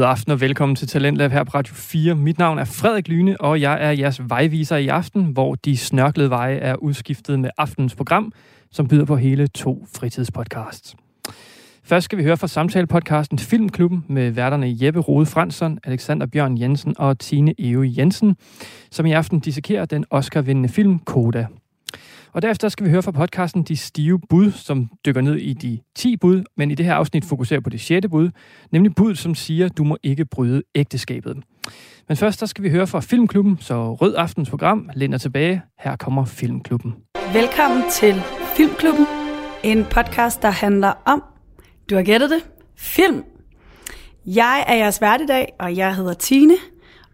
God aften og velkommen til Talentlab her på Radio 4. Mit navn er Frederik Lyne, og jeg er jeres vejviser i aften, hvor de snørklede veje er udskiftet med aftenens program, som byder på hele 2 fritidspodcasts. Først skal vi høre fra samtalepodcasten Filmklubben med værterne Jeppe Rode Fransson, Alexander Bjørn Jensen og Tine Evo Jensen, som i aften dissekerer den Oscar-vindende film Koda. Og derefter skal vi høre fra podcasten De Stive Bud, som dykker ned i de 10 bud, men i det her afsnit fokuserer på det 6. bud, nemlig bud, som siger, du må ikke bryde ægteskabet. Men først der skal vi høre fra Filmklubben, så rød aftens program lænder tilbage. Her kommer Filmklubben. Velkommen til Filmklubben, en podcast, der handler om, du har gættet det, film. Jeg er jeres vært i dag, og jeg hedder Tine,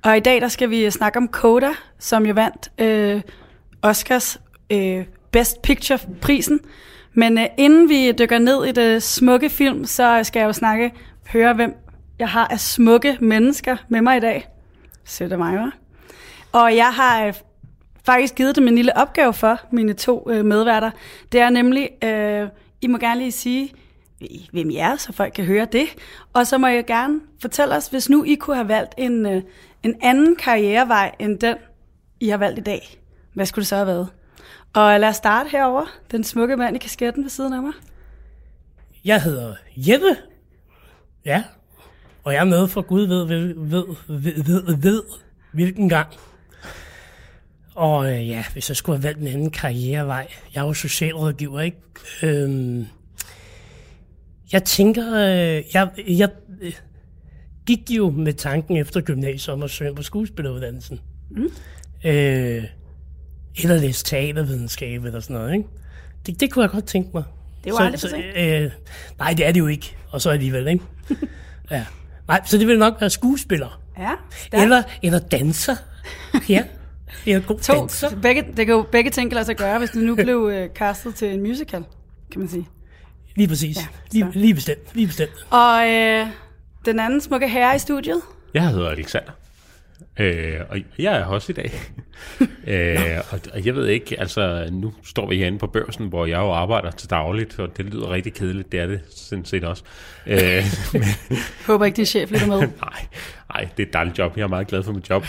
og i dag der skal vi snakke om Coda, som jo vandt Oscars Best Picture-prisen. Men inden vi dykker ned i det smukke film, så skal jeg jo høre hvem jeg har af smukke mennesker med mig i dag. Sødte mig, hva'? Og jeg har faktisk givet dem en lille opgave for mine 2 medværter. Det er nemlig, I må gerne lige sige, hvem I er, så folk kan høre det. Og så må I gerne fortælle os, hvis nu I kunne have valgt en anden karrierevej end den, I har valgt i dag. Hvad skulle det så have været? Og lad os starte herovre. Den smukke mand i kasketten ved siden af mig. Jeg hedder Jeppe. Ja. Og jeg er med for Gud ved hvilken gang. Og ja, hvis jeg skulle have valgt en anden karrierevej. Jeg er jo socialrådgiver, ikke? Jeg tænker... Jeg gik jo med tanken efter gymnasiet om at søge på skuespilleruddannelsen. Mm. Eller læse teatervidenskab eller sådan noget, ikke? Det kunne jeg godt tænke mig. Det var aldrig for sent. Nej, det er det jo ikke. Og så alligevel, ikke? Ja. Nej, så det ville nok være skuespiller. Ja. Eller danser. Ja. Eller god danser. Det kan jo begge ting lade sig gøre, hvis det nu blev castet til en musical, kan man sige. Lige præcis. Ja, lige bestemt. Og den anden smukke herre i studiet? Jeg hedder Alexander. Og jeg er også i dag. Og jeg ved ikke, altså nu står vi herinde på Børsen, hvor jeg jo arbejder til dagligt, og det lyder rigtig kedeligt, det er det sådan set også. Håber ikke, det er chef lidt med. Nej, det er et dejligt job, jeg er meget glad for mit job.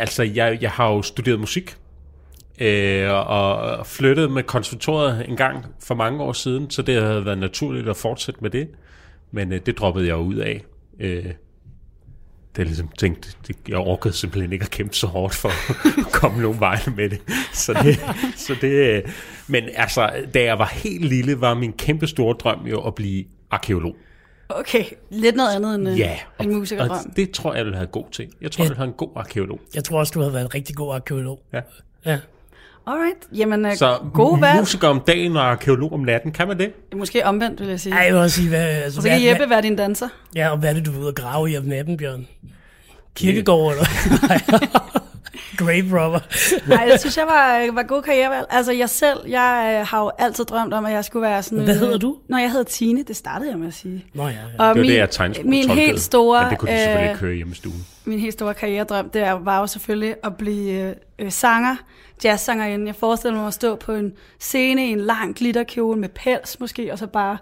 Altså, jeg har jo studeret musik, og flyttet med konservatoriet en gang for mange år siden, så det havde været naturligt at fortsætte med det. Men det droppede jeg ud af. Det er ligesom tænkt, jeg orkede simpelthen ikke at kæmpe så hårdt for at komme nogen vej med det. Så det. Men altså, da jeg var helt lille, var min kæmpe store drøm jo at blive arkæolog. Okay, lidt noget andet end en musikerdrøm. Og det tror jeg, du havde god til. Jeg tror, du havde en god arkæolog. Jeg tror også, du havde været en rigtig god arkæolog. Ja. Alright, jamen så gode valg. Så musiker om dagen og arkeolog om natten, kan man det? Måske omvendt, vil jeg sige. Ej, jeg vil også sige, så kan Jeppe være din danser. Ja, og hvad er det, du vil ud og grave i om natten, Bjørn? Kirkegård, eller? Grave robber. Nej, jeg synes, jeg var god karrierevalg. Altså, jeg har jo altid drømt om, at jeg skulle være sådan... Hvad hedder du? Nå, jeg hedder Tine, det startede jeg med at sige. Nå ja. Og det var det, jeg tegnsprog tolkede, helt store, men det kunne de selvfølgelig ikke høre hjemme i stuen. Min helt store karrieredrøm, det var jo selvfølgelig at blive sanger, jazzsangerinde. Jeg forestillede mig at stå på en scene i en lang glitterkjole med pels måske, og så bare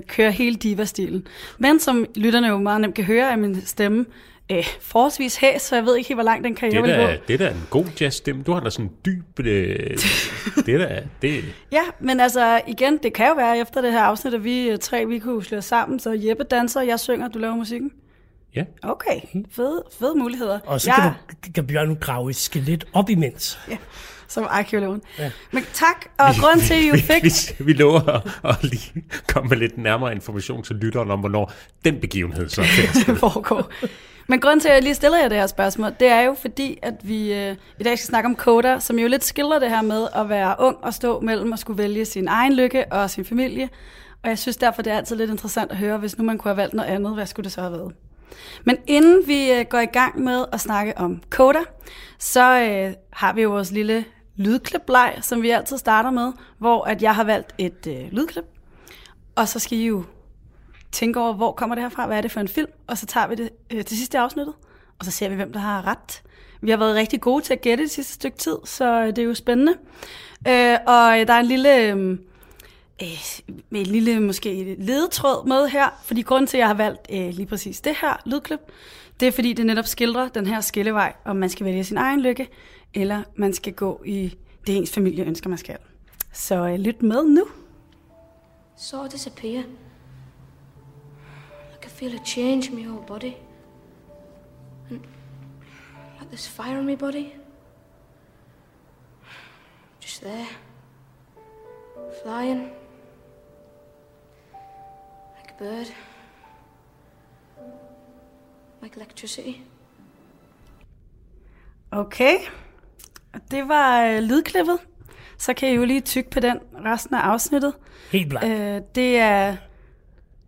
køre hele diva-stilen. Men som lytterne jo meget nemt kan høre af min stemme, forholdsvis hæs, så jeg ved ikke helt, hvor langt den karriere vil gå. Det der er en god jazzstemme. Du har da sådan en dyb... Ja, men altså igen, det kan jo være efter det her afsnit, at vi 3 vi kunne slå sammen, så Jeppe danser, jeg synger, du laver musikken. Ja. Okay, fede muligheder. Og så kan Bjørn grave et skelet op imens. Ja, som arkeologen. Ja. Men tak, og grund til, at I fik... Vi lover at lige komme med lidt nærmere information til lytteren om, hvornår den begivenhed så foregår. Men grund til, at jeg lige stiller jer det her spørgsmål, det er jo fordi, at vi i dag skal snakke om Koda, som jo lidt skildrer det her med at være ung og stå mellem at skulle vælge sin egen lykke og sin familie. Og jeg synes derfor, det er altid lidt interessant at høre, hvis nu man kunne have valgt noget andet, hvad skulle det så have været? Men inden vi går i gang med at snakke om Koda, så har vi jo vores lille lydklipleg, som vi altid starter med, hvor at jeg har valgt et lydklip, og så skal I jo tænke over, hvor kommer det her fra, hvad er det for en film, og så tager vi det til sidste afsnittet, og så ser vi, hvem der har ret. Vi har været rigtig gode til at gætte det sidste stykke tid, så det er jo spændende. Og der er en lille med et lille måske ledetråd med her, fordi grunden til, at jeg har valgt lige præcis det her lydklip, det er, fordi det netop skildrer den her skillevej, om man skal vælge sin egen lykke, eller man skal gå i det, ens familie ønsker, man skal. Så lyt med nu. Saw disappear. Like I feel a change in my whole body. And like there's fire in my body. Just there. Flying. Like a bird. Like electricity. Okay. Og det var lydklippet. Så kan I jo lige tygge på den resten af afsnittet. Helt blank. Det er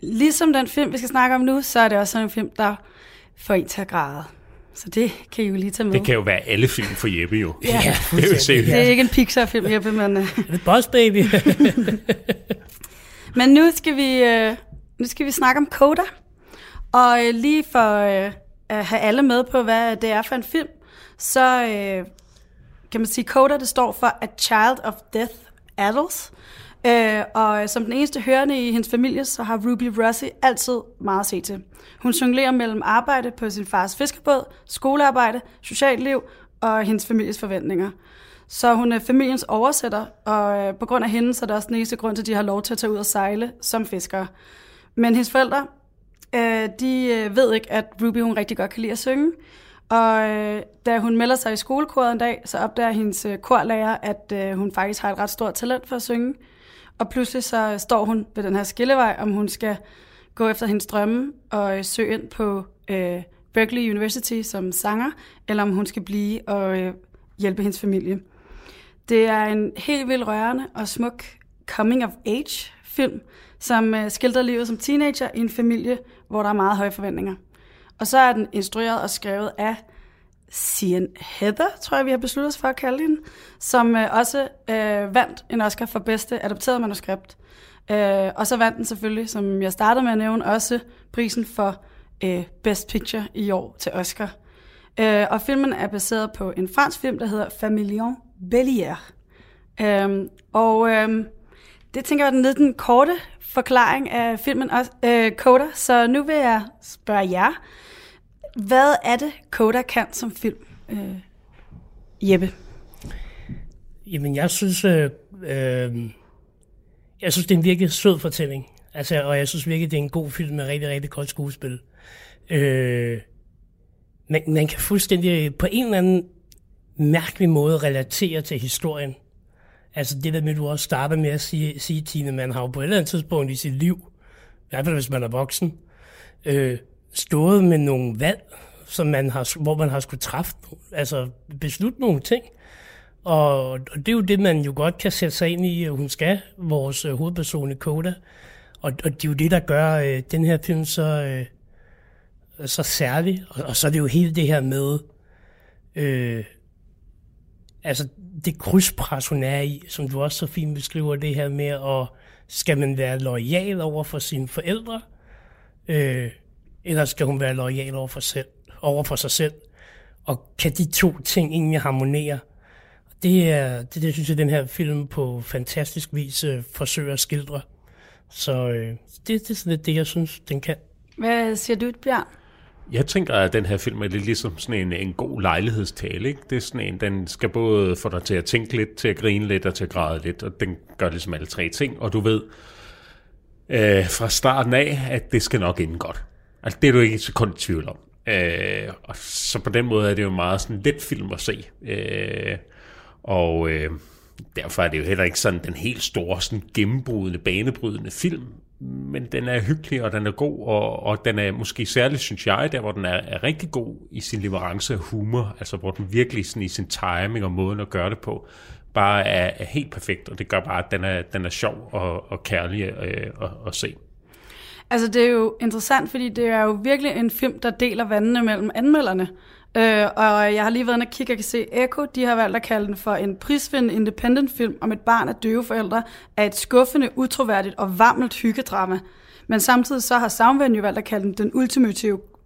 ligesom den film, vi skal snakke om nu, så er det også sådan en film, der får en til at græde. Så det kan I jo lige tage med. Det kan jo være alle film for Jeppe jo. Ja, ja, det er ikke en Pixar-film, Jeppe, men... Det er Boss Baby. Men nu skal vi snakke om Koda. Og lige for at have alle med på, hvad det er for en film, så... kan man sige, Coda, det står for A Child of Death Adults. Og som den eneste hørende i hendes familie, så har Ruby Rossi altid meget at se til. Hun jonglerer mellem arbejde på sin fars fiskebåd, skolearbejde, socialt liv og hendes families forventninger. Så hun er familiens oversætter, og på grund af hende, så er det også den eneste grund til, at de har lov til at tage ud og sejle som fiskere. Men hendes forældre, de ved ikke, at Ruby hun rigtig godt kan lide at synge. Og da hun melder sig i skolekoret en dag, så opdager hendes korlærer, at hun faktisk har et ret stort talent for at synge. Og pludselig så står hun ved den her skillevej, om hun skal gå efter hendes drømme og søge ind på Berklee University som sanger, eller om hun skal blive og hjælpe hendes familie. Det er en helt vildt rørende og smuk coming-of-age-film, som skildrer livet som teenager i en familie, hvor der er meget høje forventninger. Og så er den instrueret og skrevet af Sian Heder, tror jeg, vi har besluttet os for at kalde hende, som også vandt en Oscar for bedste adopteret manuskript. Og så vandt den selvfølgelig, som jeg startede med at nævne, også prisen for Best Picture i år til Oscar. Og filmen er baseret på en fransk film, der hedder La Familion Bélière. Det tænker jeg var lidt den korte forklaring af filmen Coda, så nu vil jeg spørge jer, hvad er det, Coda kan som film? Jeppe? Jamen, jeg synes, det er en virkelig sød fortælling, altså, og jeg synes virkelig, det er en god film med rigtig, rigtig godt skuespil. Man kan fuldstændig på en eller anden mærkelig måde relatere til historien. Altså det der med, du også starter med at sige Tine, man har jo på et eller andet tidspunkt i sit liv, i hvert fald hvis man er voksen, stået med nogle valg, som man har, hvor man har skulle træffe, altså beslutte nogle ting. Og det er jo det, man jo godt kan sætte sig ind i, hun skal, vores hovedperson i Koda. Og det er jo det, der gør den her film så særlig. Og så er det jo hele det her med... Altså det krydspres, hun er i, som du også så fint beskriver det her med, og skal man være loyal over for sine forældre, eller skal hun være loyal over for sig selv, og kan de to ting egentlig harmonere? Det synes jeg, den her film på fantastisk vis forsøger at skildre. Så det er sådan lidt det, jeg synes, den kan. Hvad siger du, Bjørn? Jeg tænker, at den her film er lidt ligesom sådan en god lejlighedstale, ikke? Det er sådan en, den skal både få dig til at tænke lidt, til at grine lidt og til at græde lidt, og den gør ligesom alle tre ting, og du ved fra starten af, at det skal nok ende godt. Altså, det er du ikke et sekund i tvivl om. Og så på den måde er det jo meget sådan let film at se. Derfor er det jo heller ikke sådan den helt store, sådan gennembrydende, banebrydende film, men den er hyggelig, og den er god, og den er måske særligt, synes jeg, der hvor den er rigtig god i sin leverance af humor, altså hvor den virkelig sådan i sin timing og måden at gøre det på, bare er helt perfekt, og det gør bare, at den er sjov og kærlig at se. Altså det er jo interessant, fordi det er jo virkelig en film, der deler vandene mellem anmelderne, og jeg har lige været inde og kigge og kan se, Echo, de har valgt at kalde den for en prisvindende independent film om et barn af døve forældre af et skuffende, utroværdigt og varmt hyggedrama. Men samtidig så har Soundvenue valgt at kalde den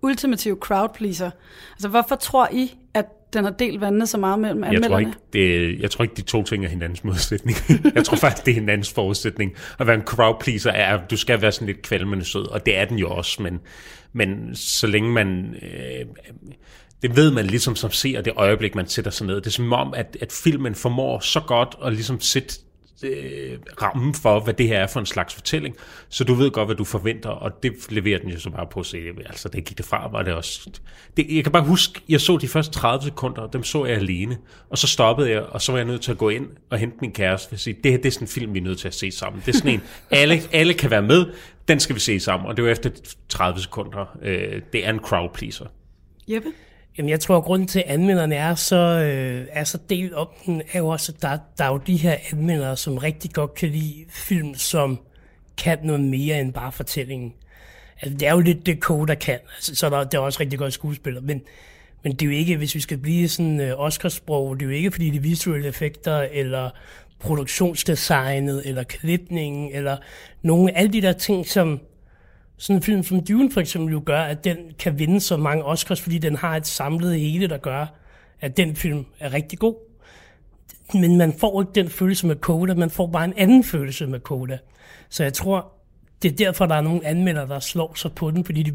ultimative crowdpleaser. Altså hvorfor tror I, at den har delt vandene så meget mellem anmelderne? Jeg tror ikke, de to ting er hinandens modsætning. Jeg tror faktisk, det er hinandens forudsætning. At være en crowdpleaser er, at du skal være sådan lidt kvalmende sød, og det er den jo også, men så længe man... det ved man ligesom som ser det øjeblik, man sætter sig ned. Det er som om, at filmen formår så godt at ligesom sætte rammen for, hvad det her er for en slags fortælling, så du ved godt, hvad du forventer, og det leverer den jo så bare på CV. Altså, det gik det fra, var det også... jeg kan bare huske, jeg så de første 30 sekunder, og dem så jeg alene, og så stoppede jeg, og så var jeg nødt til at gå ind og hente min kæreste og sige, det her, det er sådan en film, vi er nødt til at se sammen. Det er sådan en, alle kan være med, den skal vi se sammen, og det var efter 30 sekunder. Det er en crowdpleaser. Jeppe? Jamen, jeg tror, at grunden til, at anmelderne er så delt op, den er jo også, at der er jo de her anmeldere, som rigtig godt kan lide film, som kan noget mere end bare fortællingen. Altså, det er jo lidt det Koda kan, altså, så der er også rigtig godt skuespillere, men det er jo ikke, hvis vi skal blive sådan Oscarsprog, det er jo ikke, fordi de visuelle effekter, eller produktionsdesignet, eller klipningen, eller alle de der ting, som... Sådan en film som Dune for eksempel jo gør, at den kan vinde så mange Oscars, fordi den har et samlet hele, der gør, at den film er rigtig god. Men man får ikke den følelse med Coda, man får bare en anden følelse med Coda. Så jeg tror, det er derfor, der er nogle anmeldere, der slår sig på den, fordi det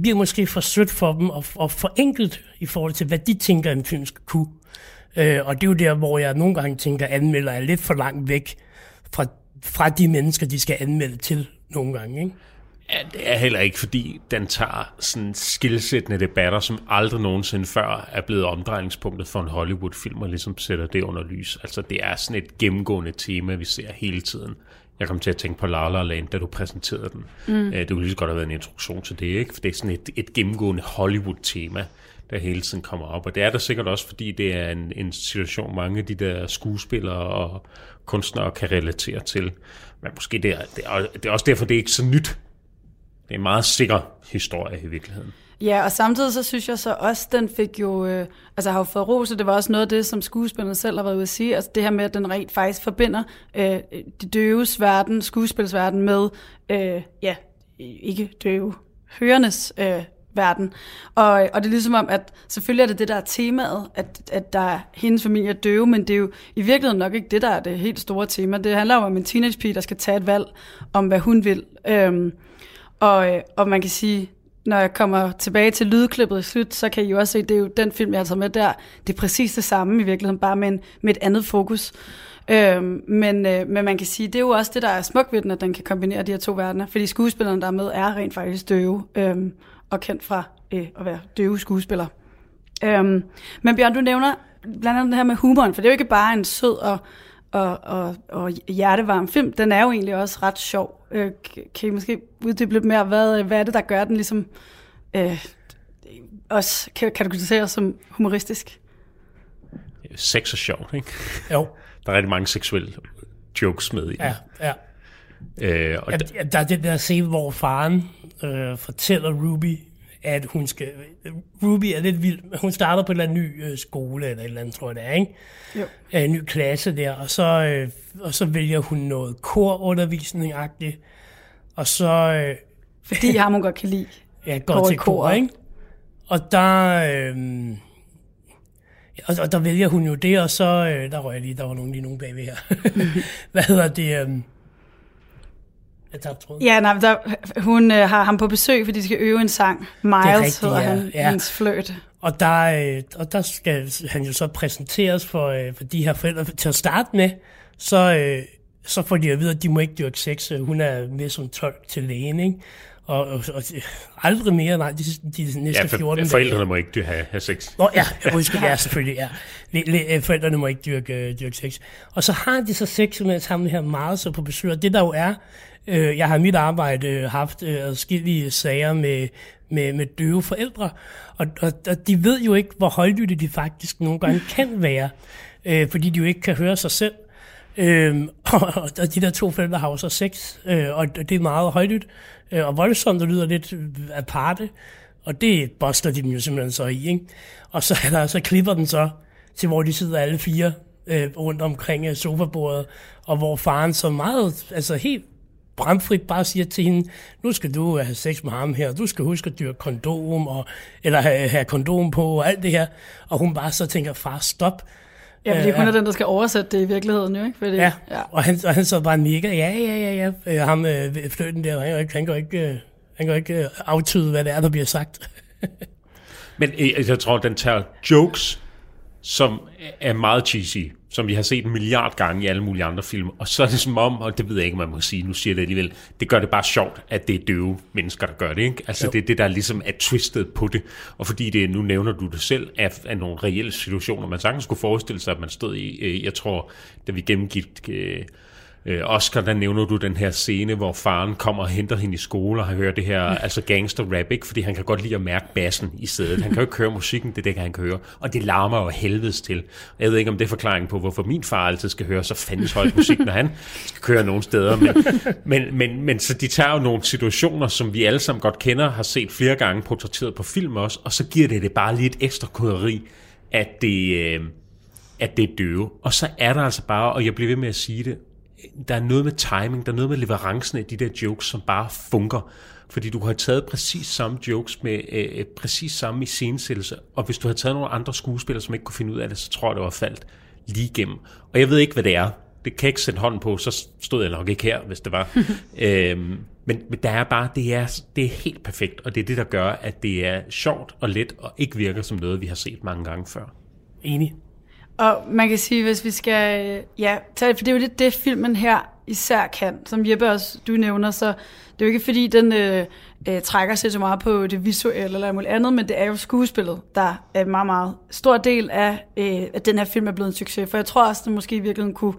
bliver måske for sødt for dem og for enkelt i forhold til, hvad de tænker, en film skal kunne. Og det er jo der, hvor jeg nogle gange tænker, anmeldere er lidt for langt væk fra de mennesker, de skal anmelde til nogle gange, ikke? Ja, det er heller ikke, fordi den tager sådan skilsættende debatter, som aldrig nogensinde før er blevet omdrejningspunktet for en Hollywood-film, og ligesom sætter det under lys. Altså, det er sådan et gennemgående tema, vi ser hele tiden. Jeg kom til at tænke på La La Land, da du præsenterede den. Det kunne lige så godt have været en introduktion til det, ikke? For det er sådan et gennemgående Hollywood-tema, der hele tiden kommer op. Og det er der sikkert også, fordi det er en situation, mange af de der skuespillere og kunstnere kan relatere til. Men måske det er også derfor, det er ikke så nyt. Det er en meget sikker historie i virkeligheden. Ja, og samtidig så synes jeg så også, den fik jo... har jo fået ros, det var også noget af det, som skuespillerne selv har været ude at sige. Altså det her med, at den rent faktisk forbinder de døves verden, skuespilsverden med, ikke døve, hørendes verden. Og det er ligesom om, at selvfølgelig er det der er temaet, at der er hendes familie er døve, men det er jo i virkeligheden nok ikke det, der er det helt store tema. Det handler jo om en teenagepige, der skal tage et valg om, hvad hun vil. Og man kan sige, når jeg kommer tilbage til lydklippet i slut, så kan I jo også se, det er jo den film, jeg har taget med der. Det er præcis det samme i virkeligheden, bare med et andet fokus. Men man kan sige, det er jo også det, der er smukt ved den, at den kan kombinere de her to verdener, fordi skuespillerne, der er med, er rent faktisk døve. Og kendt fra at være døve skuespiller. Men Bjørn, du nævner blandt andet det her med humoren, for det er jo ikke bare en sød og hjertevarm film, den er jo egentlig også ret sjov. Kan I måske uddybe lidt mere, hvad er det, der gør den ligesom også kategoriseres som humoristisk? Sex er sjovt, ikke? Jo. Der er rigtig mange seksuelle jokes med i den. Ja. Der er det der scene, hvor faren fortæller Ruby, at hun skal... Ruby er lidt vild. Hun starter på en eller anden ny skole, eller et eller andet, tror jeg det er, ikke? Jo. En ny klasse der, og så vælger hun noget korundervisning-agtigt, og så... fordi ham hun godt kan lide. Ja, godt til kor, ikke? Og der... Og der vælger hun jo det, og så... der røg jeg lige, der var nogen bagved her. Hvad hedder det... Ja, nej, hun har ham på besøg, fordi de skal øve en sang. Miles hedder han, hans fløjt. Og der skal han jo så præsenteres for de her forældre. Til at starte med, så får de at vide, at de må ikke dyrke sex. Hun er med som tolk til lægen, ikke? Og aldrig mere, nej, de næste 14 dage. Forældrene må ikke have sex. Nå ja, jeg husker, ja, selvfølgelig, ja. Forældrene må ikke dyrke sex. Og så har de så sex med sammen her meget så på besøg, og det der jo er... Jeg har i mit arbejde haft adskillige sager med døve forældre, og de ved jo ikke, hvor højlytte de faktisk nogle gange kan være, fordi de jo ikke kan høre sig selv. Og de der to forældre har jo så sex, og det er meget højlydt og voldsomt, og lyder lidt aparte, og det buster de dem jo simpelthen så i, ikke? Og så klipper den så til, hvor de sidder alle fire rundt omkring sofabordet, og hvor faren så meget, altså helt bramfrit bare siger til hende, nu skal du have sex med ham her, du skal huske at dyrke kondom, eller have kondom på, og alt det her. Og hun bare så tænker, far, stop. Ja, fordi hun er den, der skal oversætte det i virkeligheden, jo ikke? Fordi, ja. Og han så bare nikker, ja. Ham fløten der, han kan ikke aftyde, hvad det er, der bliver sagt. Men jeg tror, den tager jokes, som er meget cheesy, som vi har set en milliard gange i alle mulige andre film. Og så er det som om, og det ved jeg ikke, man må sige, nu siger det alligevel, det gør det bare sjovt, at det er døve mennesker, der gør det, ikke? Altså det er det, der ligesom er twistet på det. Og fordi det, nu nævner du det selv, af nogle reelle situationer, man sagtens skulle forestille sig, at man stod i, jeg tror, da vi gennemgik Oscar, der nævner du den her scene, hvor faren kommer og henter hende i skole og har hørt det her altså gangster-rap, ikke? Fordi han kan godt lide at mærke bassen i sædet. Han kan jo ikke høre musikken, det er det, han kan høre. Og det larmer jo helvedes til. Jeg ved ikke, om det er forklaringen på, hvorfor min far altid skal høre så fandens høj musik, når han skal køre nogle steder. Men så de tager jo nogle situationer, som vi alle sammen godt kender, har set flere gange portrætteret på film også, og så giver det bare lige et ekstra koderi, at det er døve. Og så er der altså bare, og jeg bliver ved med at sige det, der er noget med timing, der er noget med leverancen af de der jokes, som bare funker. Fordi du har taget præcis samme jokes med præcis samme iscenesættelse, og hvis du har taget nogle andre skuespillere, som ikke kunne finde ud af det, så tror jeg, det var faldt lige igennem. Og jeg ved ikke, hvad det er. Det kan jeg ikke sætte hånden på, så stod jeg nok ikke her, hvis det var. Men der er bare, det er helt perfekt, og det er det, der gør, at det er sjovt og let, og ikke virker som noget, vi har set mange gange før. Enig. Og man kan sige, hvis vi skal tage det, for det er jo lidt det, filmen her især kan, som Jeppe også, du nævner, så det er jo ikke fordi, den trækker sig så meget på det visuelle eller noget andet, men det er jo skuespillet, der er en meget, meget stor del af, at den her film er blevet en succes. For jeg tror også, den måske i virkeligheden kunne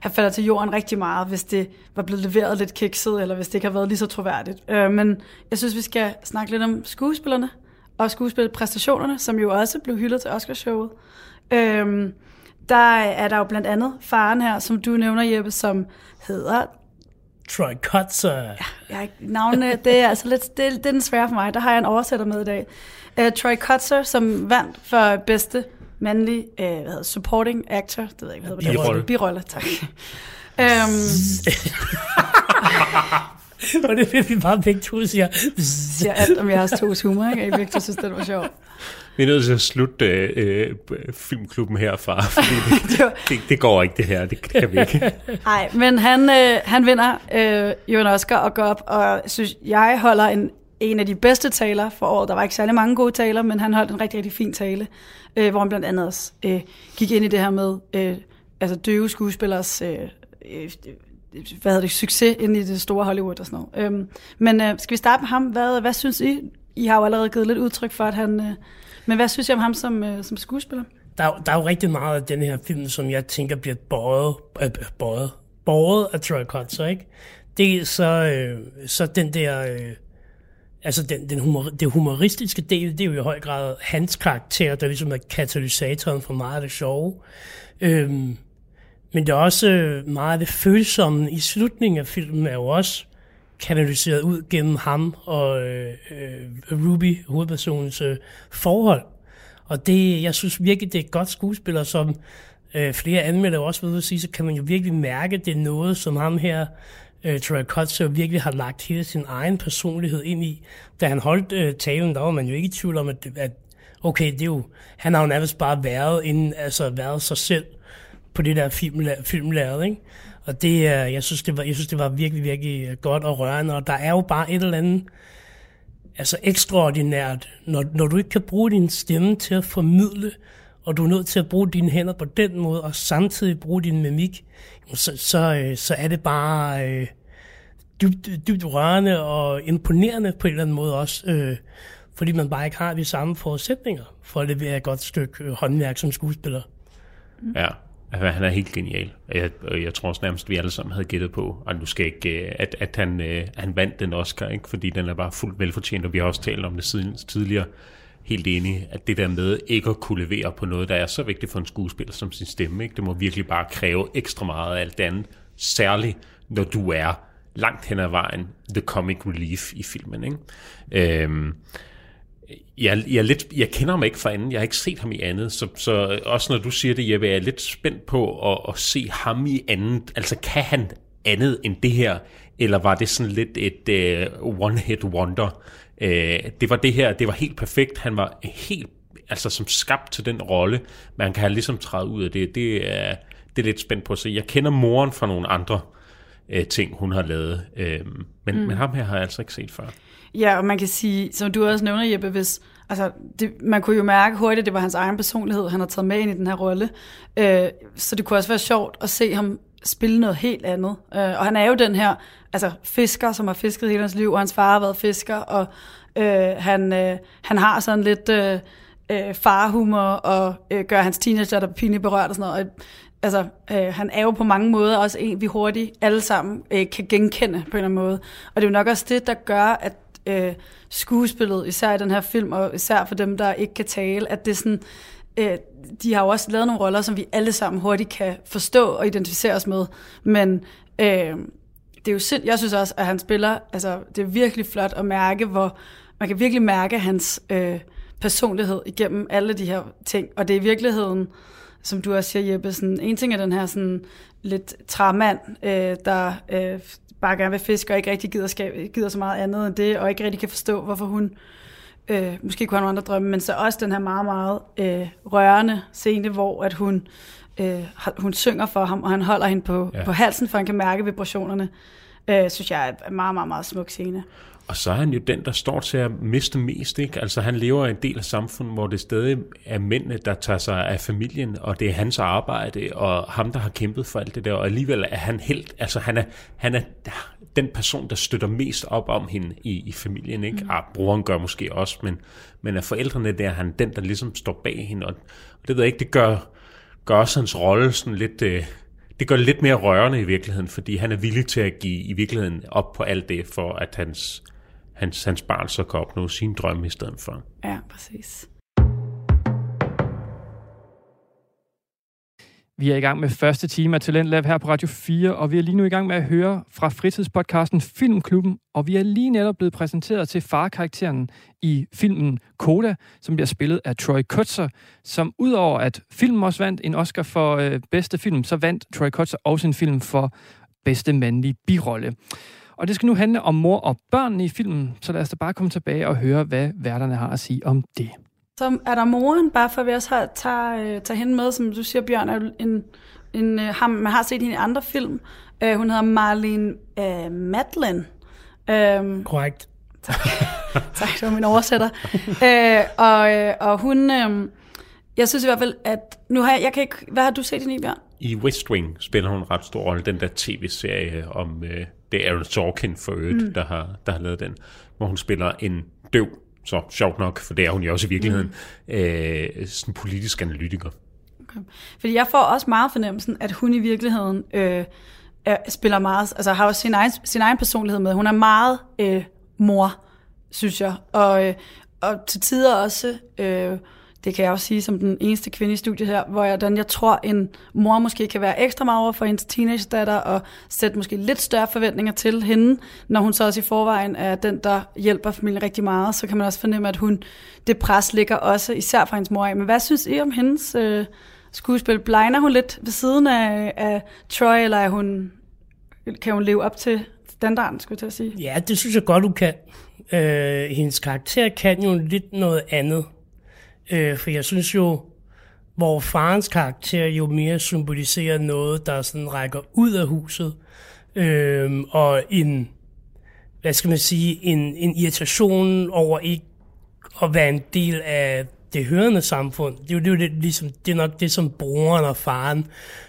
have faldet til jorden rigtig meget, hvis det var blevet leveret lidt kikset, eller hvis det ikke har været lige så troværdigt. Men jeg synes, vi skal snakke lidt om skuespillerne og skuespilpræstationerne, som jo også blev hyldet til Oscarshowet. Der er der jo blandt andet faren her, som du nævner, Jeppe, som hedder Troy Kotsur. Ja, navnene, det er altså lidt, det er den svære for mig. Der har jeg en oversætter med i dag. Troy Kotsur, som vandt for bedste mandlige supporting actor. Det ved jeg ikke, hvad hedder det. Birolle, tak. Og det vil vi bare begge to siger. Siger alt om jeres tos humor, ikke? Jeg virkelig synes, det var sjovt. Vi er nødt til at slutte filmklubben herfra, fordi det går ikke det her, det kan vi ikke. Nej, men han vinder jo en Oscar og går op, og synes, jeg holder en af de bedste taler for året. Der var ikke særlig mange gode taler, men han holdt en rigtig, rigtig fin tale, hvor han blandt andet også gik ind i det her med altså døve skuespillers succes inde i det store Hollywood og sådan noget. Men skal vi starte med ham? Hvad synes I? I har jo allerede givet lidt udtryk for, at han... Men hvad synes jeg om ham som skuespiller? Der er jo rigtig meget af den her film, som jeg tænker bliver båret af Troy Kotsur, ikke? Det er så den der... altså det humoristiske del, det er jo i høj grad hans karakter, der ligesom er katalysatoren for meget af det sjove. Men det er også meget af det følsomme i slutningen af filmen er jo også kanaliseret ud gennem ham og Ruby, hovedpersonens forhold. Og det, jeg synes virkelig, det er et godt skuespiller, som flere anmeldere også ved at sige, så kan man jo virkelig mærke, det er noget, som ham her, Troy Kotsur, virkelig har lagt hele sin egen personlighed ind i. Da han holdt talen, der var man jo ikke i tvivl om, at okay, det er jo, han har jo nærmest bare været sig selv på det der filmlærred, ikke? Og det, jeg synes, det var virkelig, virkelig godt og rørende, og der er jo bare et eller andet altså ekstraordinært, når du ikke kan bruge din stemme til at formidle, og du er nødt til at bruge dine hænder på den måde, og samtidig bruge din mimik, så er det bare dybt rørende og imponerende på en eller anden måde også, fordi man bare ikke har de samme forudsætninger for at levere et godt stykke håndværk som skuespiller. Ja. Han er helt genial, og jeg tror også nærmest, vi alle sammen havde gættet på, at, nu skal ikke, at han vandt den Oscar, ikke? Fordi den er bare fuldt velfortjent, og vi har også talt om det siden tidligere. Helt enig, at det der med ikke at kunne levere på noget, der er så vigtigt for en skuespiller som sin stemme, ikke? Det må virkelig bare kræve ekstra meget af alt andet, særligt når du er langt hen ad vejen the comic relief i filmen, ikke? Jeg kender ham ikke fra anden, jeg har ikke set ham i andet, så også når du siger det, Jeppe, jeg er lidt spændt på at se ham i andet. Altså kan han andet end det her, eller var det sådan lidt et one-hit wonder? Det var det her, det var helt perfekt, han var helt, altså som skabt til den rolle, man kan have ligesom træde ud af det. Det er lidt spændt på at se. Jeg kender moren fra nogle andre ting, hun har lavet, men ham her har jeg altså ikke set før. Ja, og man kan sige, som du også nævner, Jeppe, hvis... Altså, man kunne jo mærke hurtigt, at det var hans egen personlighed, han har taget med ind i den her rolle. Så det kunne også være sjovt at se ham spille noget helt andet. Og han er jo den her altså, fisker, som har fisket hele hans liv, og hans far har været fisker, og han har sådan lidt farhumor, og gør hans teenager, der pinligt berørt og sådan noget. Og, altså, han er jo på mange måder også en, vi hurtigt alle sammen kan genkende på en eller anden måde. Og det er jo nok også det, der gør, at skuespillet, især i den her film, og især for dem, der ikke kan tale, at det sådan, de har jo også lavet nogle roller, som vi alle sammen hurtigt kan forstå og identificere os med, men det er jo jeg synes også, at han spiller, altså det er virkelig flot at mærke, hvor man kan virkelig mærke hans personlighed igennem alle de her ting, og det er i virkeligheden, som du også siger, Jeppe, sådan, en ting er den her sådan lidt træmand, der... bare gerne vil fiske, og ikke rigtig gider så meget andet end det, og ikke rigtig kan forstå, hvorfor hun måske kunne have nogle andre drømme, men så også den her meget, meget rørende scene, hvor at hun synger for ham, og han holder hende på halsen, for han kan mærke vibrationerne, synes jeg er en meget, meget, meget smuk scene. Og så er han jo den, der står til at miste mest, ikke? Altså han lever i en del af samfundet, hvor det stadig er mændene, der tager sig af familien, og det er hans arbejde, og ham, der har kæmpet for alt det der, og alligevel er han helt, altså han er den person, der støtter mest op om hende i familien, ikke? Mm. Broren gør måske også, men af forældrene der, han er den, der ligesom står bag hende, og det ved jeg ikke, det gør også hans rolle sådan lidt... Det gør det lidt mere rørende i virkeligheden, fordi han er villig til at give i virkeligheden op på alt det, for at hans barn så kan opnå sine drømme i stedet for. Ja, præcis. Vi er i gang med første time af Talent Lab her på Radio 4, og vi er lige nu i gang med at høre fra fritidspodcasten Filmklubben, og vi er lige netop blevet præsenteret til farkarakteren i filmen Koda, som bliver spillet af Troy Kotsur, som udover at filmen også vandt en Oscar for bedste film, så vandt Troy Kotsur også en film for bedste mandlige birolle. Og det skal nu handle om mor og børnene i filmen, så lad os da bare komme tilbage og høre, hvad værterne har at sige om det. Så er der moren, bare for at vi også tager hende med, som du siger, Bjørn, er ham, man har set hende i andre film. Hun hedder Marlene Madland. Korrekt. Tak, det var min oversætter. Og hun, jeg synes i hvert fald, at nu har jeg kan ikke, hvad har du set hende i, Bjørn? I West Wing spiller hun en ret stor rolle, den der tv-serie om, det er Aaron Sorkin for øvrigt, der har lavet den, hvor hun spiller en døv. Så sjovt nok, for det er hun jo også i virkeligheden, sådan politisk analytiker. Okay. Fordi jeg får også meget fornemmelsen, at hun i virkeligheden spiller meget, altså har også sin egen personlighed med. Hun er meget mor, synes jeg. Og til tider også, det kan jeg også sige som den eneste kvinde i studiet her, hvor jeg tror, en mor måske kan være ekstra meget over for hendes teenagedatter og sætte måske lidt større forventninger til hende, når hun så også i forvejen er den, der hjælper familien rigtig meget, så kan man også fornemme, at det pres ligger også især fra hendes mor af. Men hvad synes I om hendes skuespil? Blegner hun lidt ved siden af Troy, eller kan hun leve op til standarden, skulle jeg til at sige? Ja, det synes jeg godt, hun kan. Hendes karakter kan jo lidt noget andet. For jeg synes jo, hvor farens karakter jo mere symboliserer noget, der sådan rækker ud af huset, og en, hvad skal man sige, en irritation over ikke at være en del af det hørende samfund. Det er nok det, som broren og faren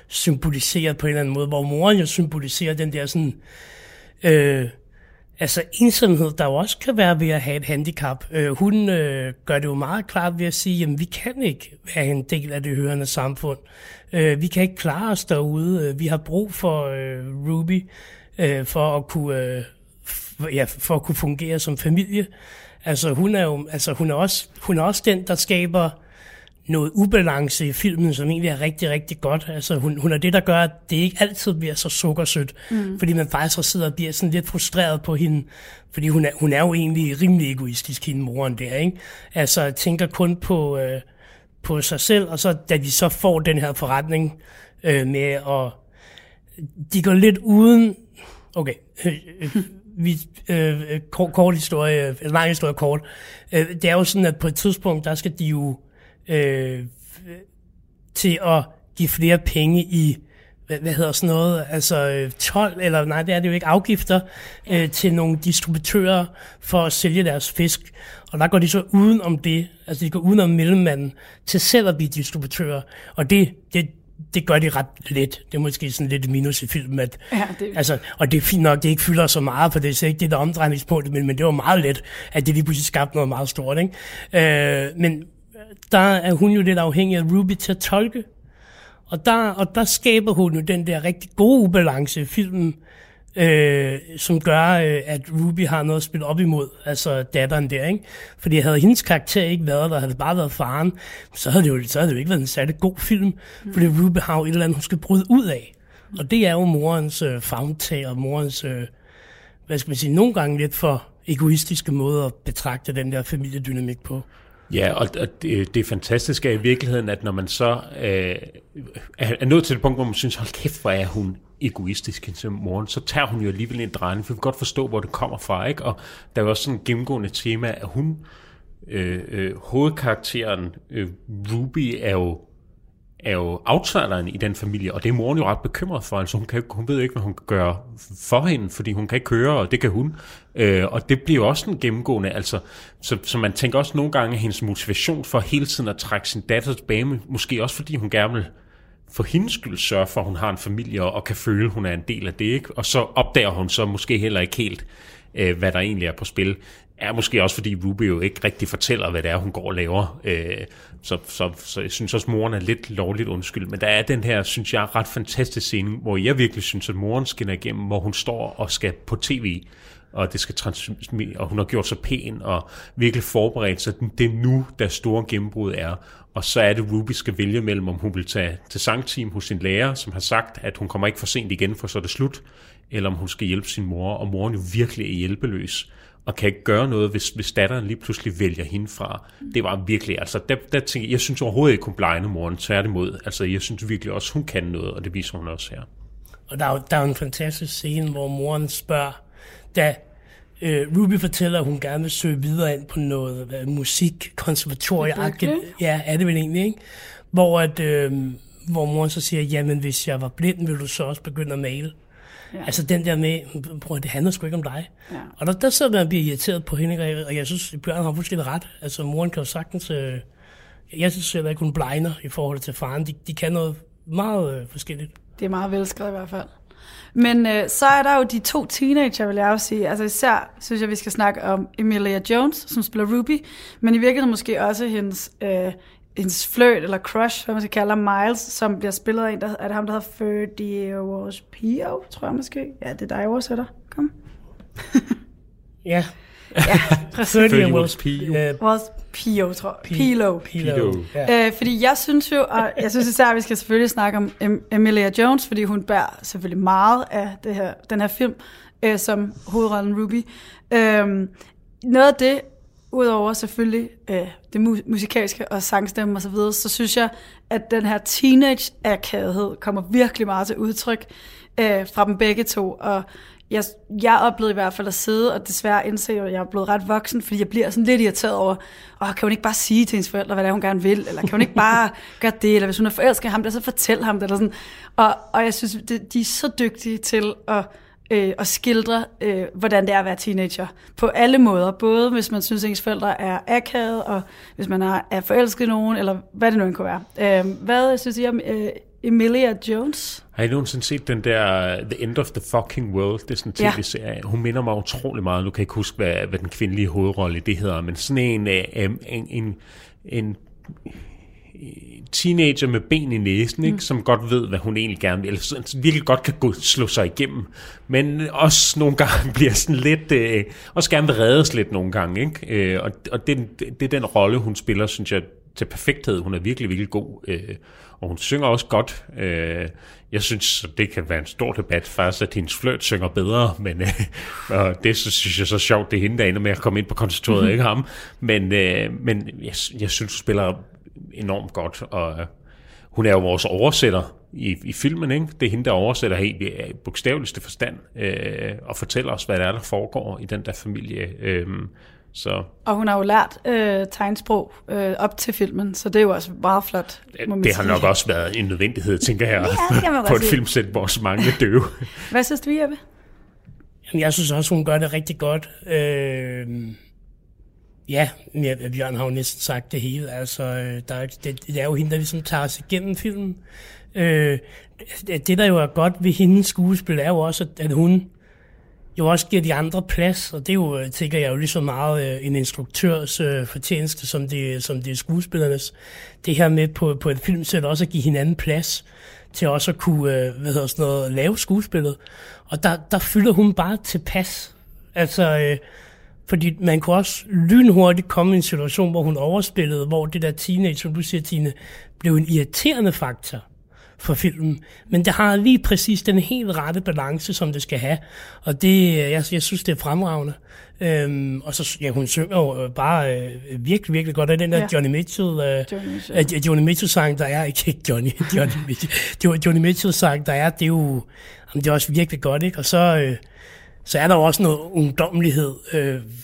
symboliserer på en eller anden måde, hvor moren jo symboliserer den der sådan... Altså ensomhed, der jo også kan være ved at have et handicap. Hun gør det jo meget klart ved at sige, jamen vi kan ikke være en del af det hørende samfund. Vi kan ikke klare os derude. Vi har brug for Ruby for at kunne fungere som familie. Altså hun er også den, der skaber noget ubalance i filmen, som egentlig er rigtig, rigtig godt. Altså, hun er det, der gør, at det ikke altid bliver så sukkersødt, fordi man faktisk også sidder og bliver sådan lidt frustreret på hende, fordi hun er jo egentlig rimelig egoistisk, hende moren der, ikke? Altså, tænker kun på sig selv, og så da de så får den her forretning med at de går lidt uden... Okay, lang historie kort. Det er jo sådan, at på et tidspunkt, der skal de jo til at give flere penge i... hvad hedder sådan noget, altså 12, eller nej, det er det jo ikke, afgifter til nogle distributører for at sælge deres fisk. Og der går de så uden om det, altså de går uden om mellemmanden til selv at blive distributører. Og det gør de ret let. Det er måske sådan lidt minus i filmen, at, ja, det... altså, og det er fint nok, det ikke fylder så meget, for det er ikke det, der er omdrejningspunktet, men det var meget let, at det lige pludselig skabte noget meget stort. Ikke? Men der er hun jo lidt afhængig af Ruby til at tolke. Og der skaber hun jo den der rigtig gode ubalance i filmen, som gør, at Ruby har noget at spille op imod, altså datteren der, ikke? Fordi havde hendes karakter ikke været der, havde det bare været faren, så havde det jo ikke været en særlig god film, fordi Ruby har jo et eller andet, hun skal bryde ud af. Og det er jo morens favntag og morens, hvad skal man sige, nogle gange lidt for egoistiske måde at betragte den der familiedynamik på. Ja, og det fantastiske er i virkeligheden, at når man så er nået til det punkt, hvor man synes, hold kæft, hvor er hun egoistisk til moren, så tager hun jo alligevel en drejning, for vi kan godt forstå, hvor det kommer fra, ikke? Og der er også sådan et gennemgående tema, at hun, hovedkarakteren Ruby, er jo outsideren i den familie, og det er moren jo ret bekymret for, altså hun ved ikke, hvad hun kan gøre for hende, fordi hun kan ikke køre, og det kan hun, og det bliver jo også en gennemgående, altså, så man tænker også nogle gange, hendes motivation for hele tiden at trække sin datter tilbage, måske også fordi hun gerne vil for hendes skyld sørge for, at hun har en familie, og kan føle, hun er en del af det, ikke? Og så opdager hun så måske heller ikke helt, hvad der egentlig er på spil, er måske også, fordi Ruby jo ikke rigtig fortæller, hvad det er, hun går og laver. Så jeg synes også, moren er lidt lovligt undskyld. Men der er den her, synes jeg, ret fantastisk scene, hvor jeg virkelig synes, at moren skinner igennem, hvor hun står og skal på tv, og det skal og hun har gjort sig pæn, og virkelig forberedt sig. Det er nu, der store gennembrud er. Og så er det, Ruby skal vælge mellem, om hun vil tage til sangteam hos sin lærer, som har sagt, at hun kommer ikke for sent igen, for så er det slut, eller om hun skal hjælpe sin mor, og moren jo virkelig er hjælpeløs og kan ikke gøre noget, hvis datteren lige pludselig vælger hende fra. Det var virkelig, altså, der tænker jeg synes overhovedet ikke, hun blegne moren, tværtimod. Altså, jeg synes virkelig også, hun kan noget, og det viser hun også her. Og der er en fantastisk scene, hvor moren spørger, da Ruby fortæller, at hun gerne vil søge videre ind på noget musik, konservatorieagtigt. Okay. Ja, er det vel egentlig, ikke? Hvor moren så siger, jamen, hvis jeg var blind, ville du så også begynde at male. Ja. Altså den der med, bror, det handler sgu ikke om dig. Ja. Og der sidder man og bliver irriteret på hende, og jeg synes, Bjørn har fuldstændig ret. Altså moren kan jo sagtens, jeg synes selv, at hun blegner i forhold til faren. De kan noget meget forskelligt. Det er meget velskrevet i hvert fald. Men så er der jo de to teenager, vil jeg også sige. Altså især synes jeg, vi skal snakke om Emilia Jones, som spiller Ruby, men i virkeligheden måske også hendes... hendes fløjt, eller crush, hvad man skal kalde ham, Miles, som bliver spillet af en, der, er det ham, der hedder Ferdia Walsh-Peelo, tror jeg måske. Ja, det er dig, jeg oversætter. Kom. Ja. Ja, præcis. Ferdia Walsh-Peelo, tror jeg. Peelo. Ja. Fordi jeg synes jo, og jeg synes især, at vi skal selvfølgelig snakke om Emilia Jones, fordi hun bærer selvfølgelig meget af det her, den her film, som hovedrollen Ruby. Noget af det, udover selvfølgelig det musikalske og sangstemmen og så videre, så synes jeg, at den her teenage-akavethed kommer virkelig meget til udtryk fra dem begge to. Og jeg oplevede i hvert fald at sidde og desværre indse, at jeg er blevet ret voksen, fordi jeg bliver sådan lidt irriteret over, kan hun ikke bare sige til hendes forældre, hvad det er, hun gerne vil, eller kan hun ikke bare gøre det, eller hvis hun er forelsket ham, så fortæl ham det, eller sådan. Og jeg synes, de er så dygtige til at... og skildre, hvordan det er at være teenager. På alle måder. Både hvis man synes, ens forældre er akavet, og hvis man er forelsket nogen, eller hvad det nu end kunne være. Hvad synes I om Emilia Jones? Har I nogensinde set den der The End of the Fucking World? Det er sådan en tv-serie. Ja. Hun minder mig utrolig meget. Nu kan jeg ikke huske, hvad den kvindelige hovedrolle i det hedder, men sådan en teenager med ben i næsen, ikke? Som godt ved, hvad hun egentlig gerne vil, eller virkelig godt kan slå sig igennem, men også nogle gange bliver sådan lidt, også gerne vil reddes lidt nogle gange, ikke? Og det er den rolle, hun spiller, synes jeg, til perfekthed. Hun er virkelig, virkelig god, og hun synger også godt. Jeg synes, det kan være en stor debat faktisk, at hendes fløjt synger bedre, men og det synes jeg så sjovt, det er hende, der ender med at komme ind på konservatoriet, ikke ham, men jeg synes, hun spiller enormt godt, og hun er jo vores oversætter i filmen, ikke? Det er hende, der oversætter helt i bogstaveligste forstand og fortæller os, hvad der er, der foregår i den der familie. Så. Og hun har jo lært tegnsprog op til filmen, så det er jo også meget flot. Det har nok også været en nødvendighed, tænker jeg, ja, på et filmsæt, hvor så mange er døve. Hvad synes du, Jeppe? Jamen, jeg synes også, hun gør det rigtig godt. Ja, Bjørn har jo næsten sagt det hele. Altså, det er jo hende, der ligesom tager sig gennem filmen. Det, der jo er godt ved hendes skuespil, er jo også, at hun jo også giver de andre plads, og det er jo, tænker jeg, jo lige så meget en instruktørs fortjeneste, som det er skuespillernes. Det her med på et filmsæt også at give hinanden plads til også at kunne lave skuespillet. Og der fylder hun bare tilpas. Altså, fordi man kunne også lynhurtigt komme i en situation, hvor hun overspillede, hvor det der teenage, som du siger, Tine, blev en irriterende faktor for filmen. Men det har lige præcis den helt rette balance, som det skal have. Og det, jeg synes, det er fremragende. Og så, ja, hun synger jo bare virkelig, virkelig godt. Og den der Joni Mitchell sang, der er, det er jo, det er også virkelig godt, ikke? Og så er der jo også noget ungdommelighed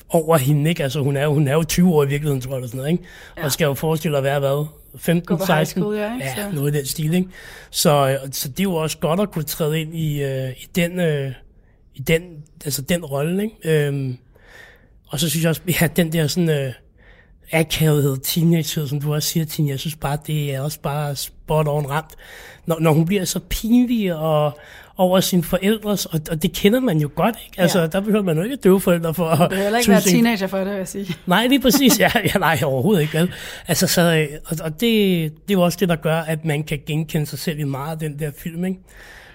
over hende, ikke? Altså, hun er jo 20 år i virkeligheden, tror jeg, eller sådan noget, ikke? Ja. Og skal jo forestille at være, hvad? 15, 16? School, ja, noget i den stil, ikke? Så det er jo også godt at kunne træde ind i den rolle, ikke? Og så synes jeg også, ja, den der sådan akavighed, teenagehed, som du også siger, Tine, jeg synes bare, det er også bare spot on ramt. Når hun bliver så pinlig og over sine forældres, og det kender man jo godt, ikke? Altså, ja. Der behøver man jo ikke døve forældre for at... Det er heller ikke være teenager for det, vil jeg sige. Nej, lige præcis. Ja, nej, overhovedet ikke, vel? Altså, så, og det er jo også det, der gør, at man kan genkende sig selv i meget af den der film, ikke?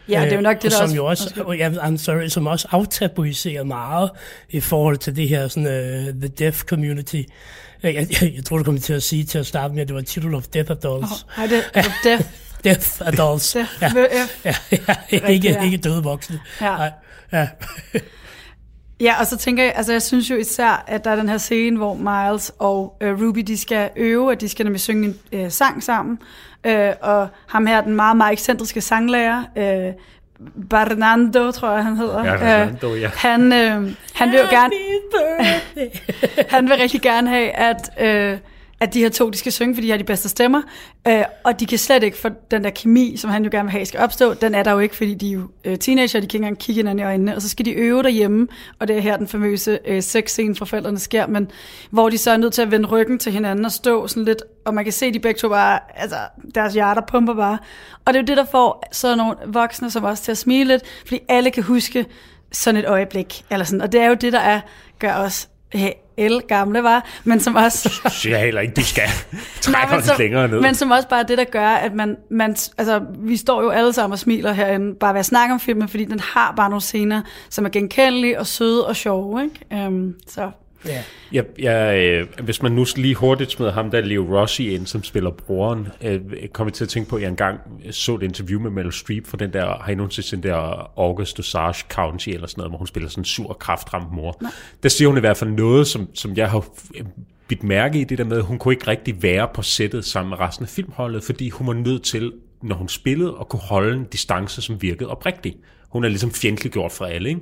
Ja, det er jo nok det, der som også... Som jo også, som også aftabuiserer meget i forhold til det her, sådan, the deaf community. Jeg tror, du kommer til at sige til at starte med, at det var title of deaf adults. Nej, Deaf adults. Ikke døde voksne. Ja. Nej. Ja. Ja, og så tænker jeg, altså jeg synes jo især, at der er den her scene, hvor Miles og Ruby, de skal øve, og de skal nemlig synge en sang sammen. Og ham her, den meget, meget ekscentriske sanglærer, Bernardo, tror jeg, han hedder. Bernardo, ja. Han vil jo gerne... han vil rigtig gerne have, at de her to, de skal synge, fordi de har de bedste stemmer, og de kan slet ikke få den der kemi, som han jo gerne vil have, skal opstå. Den er der jo ikke, fordi de er jo teenager, de kan ikke engang kigge hinanden i øjnene, og så skal de øve derhjemme, og det er her den famøse sexscene fra Forældrene sker, men hvor de så er nødt til at vende ryggen til hinanden og stå sådan lidt, og man kan se, de begge to bare, altså deres hjerter pumper bare, og det er jo det, der får sådan nogle voksne, som også til at smile lidt, fordi alle kan huske sådan et øjeblik, eller sådan, og det er jo det, der gør os gamle var, men som også... Jeg heller ikke, du skal trække os længere ned. Men som også bare det, der gør, at man... Altså, vi står jo alle sammen og smiler herinde, bare ved at snakke om filmen, fordi den har bare nogle scener, som er genkendelige og søde og sjove, ikke? Så... Yeah. Hvis man nu lige hurtigt smider ham der Leo Rossi ind, som spiller broren, kommer til at tænke på, at jeg engang så et interview med Meryl Streep for den der, har I nogensinde den der August Osage County eller sådan noget, hvor hun spiller sådan en sur kraftramt mor. Nej. Der siger hun i hvert fald noget, som jeg har bidt mærke i, det der med, at hun kunne ikke rigtig være på sættet sammen med resten af filmholdet, fordi hun var nødt til, når hun spillede, at kunne holde en distance, som virkede oprigtig. Hun er ligesom fjendtliggjort fra alle, ikke?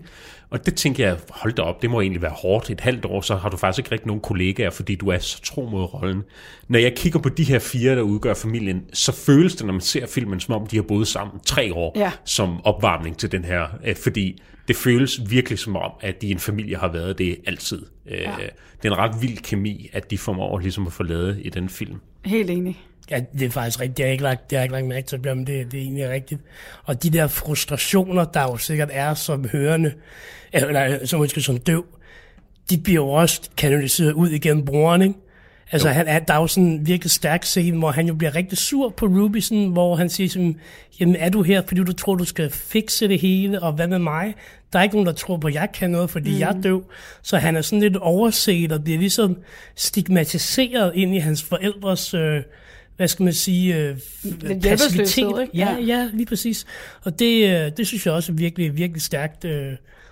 Og det tænker jeg, hold da op, det må egentlig være hårdt. Et halvt år, så har du faktisk ikke rigtig nogen kollegaer, fordi du er så tro mod rollen. Når jeg kigger på de her fire, der udgør familien, så føles det, når man ser filmen, som om de har boet sammen 3 år som opvarmning til den her. Fordi det føles virkelig som om, at de en familie har været det altid. Ja. Det er en ret vild kemi, at de formår ligesom at få lavet i den film. Helt enig. Ja, det er faktisk rigtigt. Det har jeg ikke lagt mærke til, men det er egentlig rigtigt. Og de der frustrationer, der jo sikkert er som hørende, eller som døv, de bliver jo også kanaliseret ud igennem broren, ikke? Altså, der er jo sådan en virkelig stærk scene, hvor han jo bliver rigtig sur på Ruby, sådan, hvor han siger sådan, jamen er du her, fordi du tror, du skal fikse det hele, og hvad med mig? Der er ikke nogen, der tror på, at jeg kan noget, fordi jeg er døv. Så han er sådan lidt overset, og bliver ligesom stigmatiseret ind i hans forældres... hvad skal man sige, passivitet. Ja, lige præcis. Og det synes jeg også er virkelig, virkelig stærkt.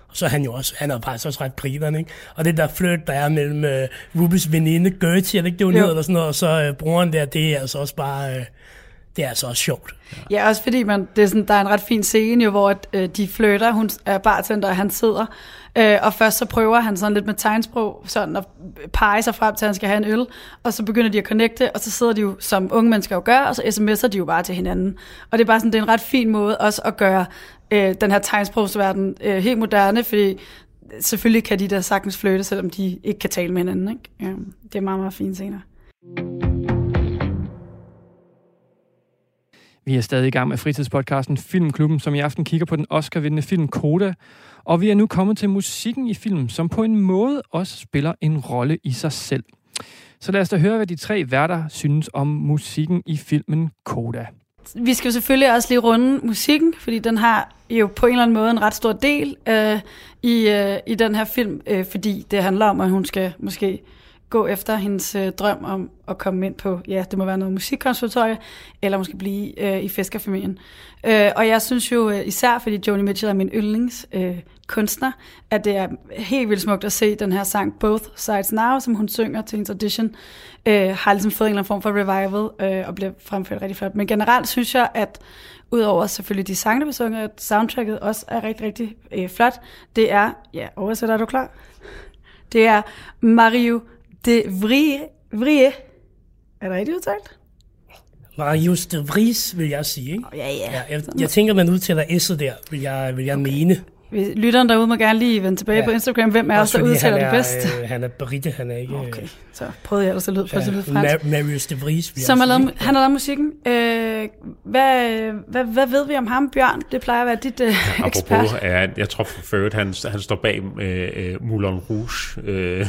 Og så er han jo også, han er faktisk også ret prineren, ikke? Og det der flirt, der er mellem Rubys veninde, Gertie, eller ikke det, hun hedder, eller sådan noget, og så broren der, det er altså også bare... det er altså også sjovt. Ja, også fordi det er sådan, der er en ret fin scene, jo, hvor de flytter, hun er bartender, og han sidder, og først så prøver han sådan lidt med tegnsprog, sådan at pege sig frem til, at han skal have en øl, og så begynder de at connecte, og så sidder de jo, som unge mennesker jo gør, og så sms'er de jo bare til hinanden. Og det er bare sådan, det er en ret fin måde også at gøre den her tegnsprogsverden helt moderne, fordi selvfølgelig kan de da sagtens flytte, selvom de ikke kan tale med hinanden, ikke? Ja, det er meget, meget fine scener. Vi er stadig i gang med fritidspodcasten Filmklubben, som i aften kigger på den Oscar-vindende film Koda. Og vi er nu kommet til musikken i filmen, som på en måde også spiller en rolle i sig selv. Så lad os da høre, hvad de tre værter synes om musikken i filmen Koda. Vi skal jo selvfølgelig også lige runde musikken, fordi den har jo på en eller anden måde en ret stor del i den her film, fordi det handler om, at hun skal måske gå efter hendes drøm om at komme ind på, ja, det må være noget musikkonservatorie, eller måske blive i fiskerfamilien. Og jeg synes jo især, fordi Joni Mitchell er min yndlingskunstner, at det er helt vildt smukt at se den her sang Both Sides Now, som hun synger til hendes audition, har ligesom fået en eller anden form for revival, og bliver fremført rigtig flot. Men generelt synes jeg, at udover selvfølgelig de sange, der bliver sunget, at soundtracket også er rigtig, rigtig flot. Det er, ja, oversætter, er du klar? Det er Marius de Vries. Er det rigtigt udtalt? Marius de Vries, vil jeg sige, ikke? Oh, ja. Jeg tænker, man udtaler s'et der, vil jeg okay. mene. Lytteren derude må gerne lige vende tilbage på Instagram. Hvem er os, der udtaler det bedst? Han er brite, han er ikke... Okay, så prøvede jeg ellers at lyde fransk. Marius de Vries, vil som jeg sige. Han har lavet musikken. Hvad ved vi om ham, Bjørn? Det plejer at være dit ekspert. Apropos, jeg tror for at han står bag Moulin Rouge.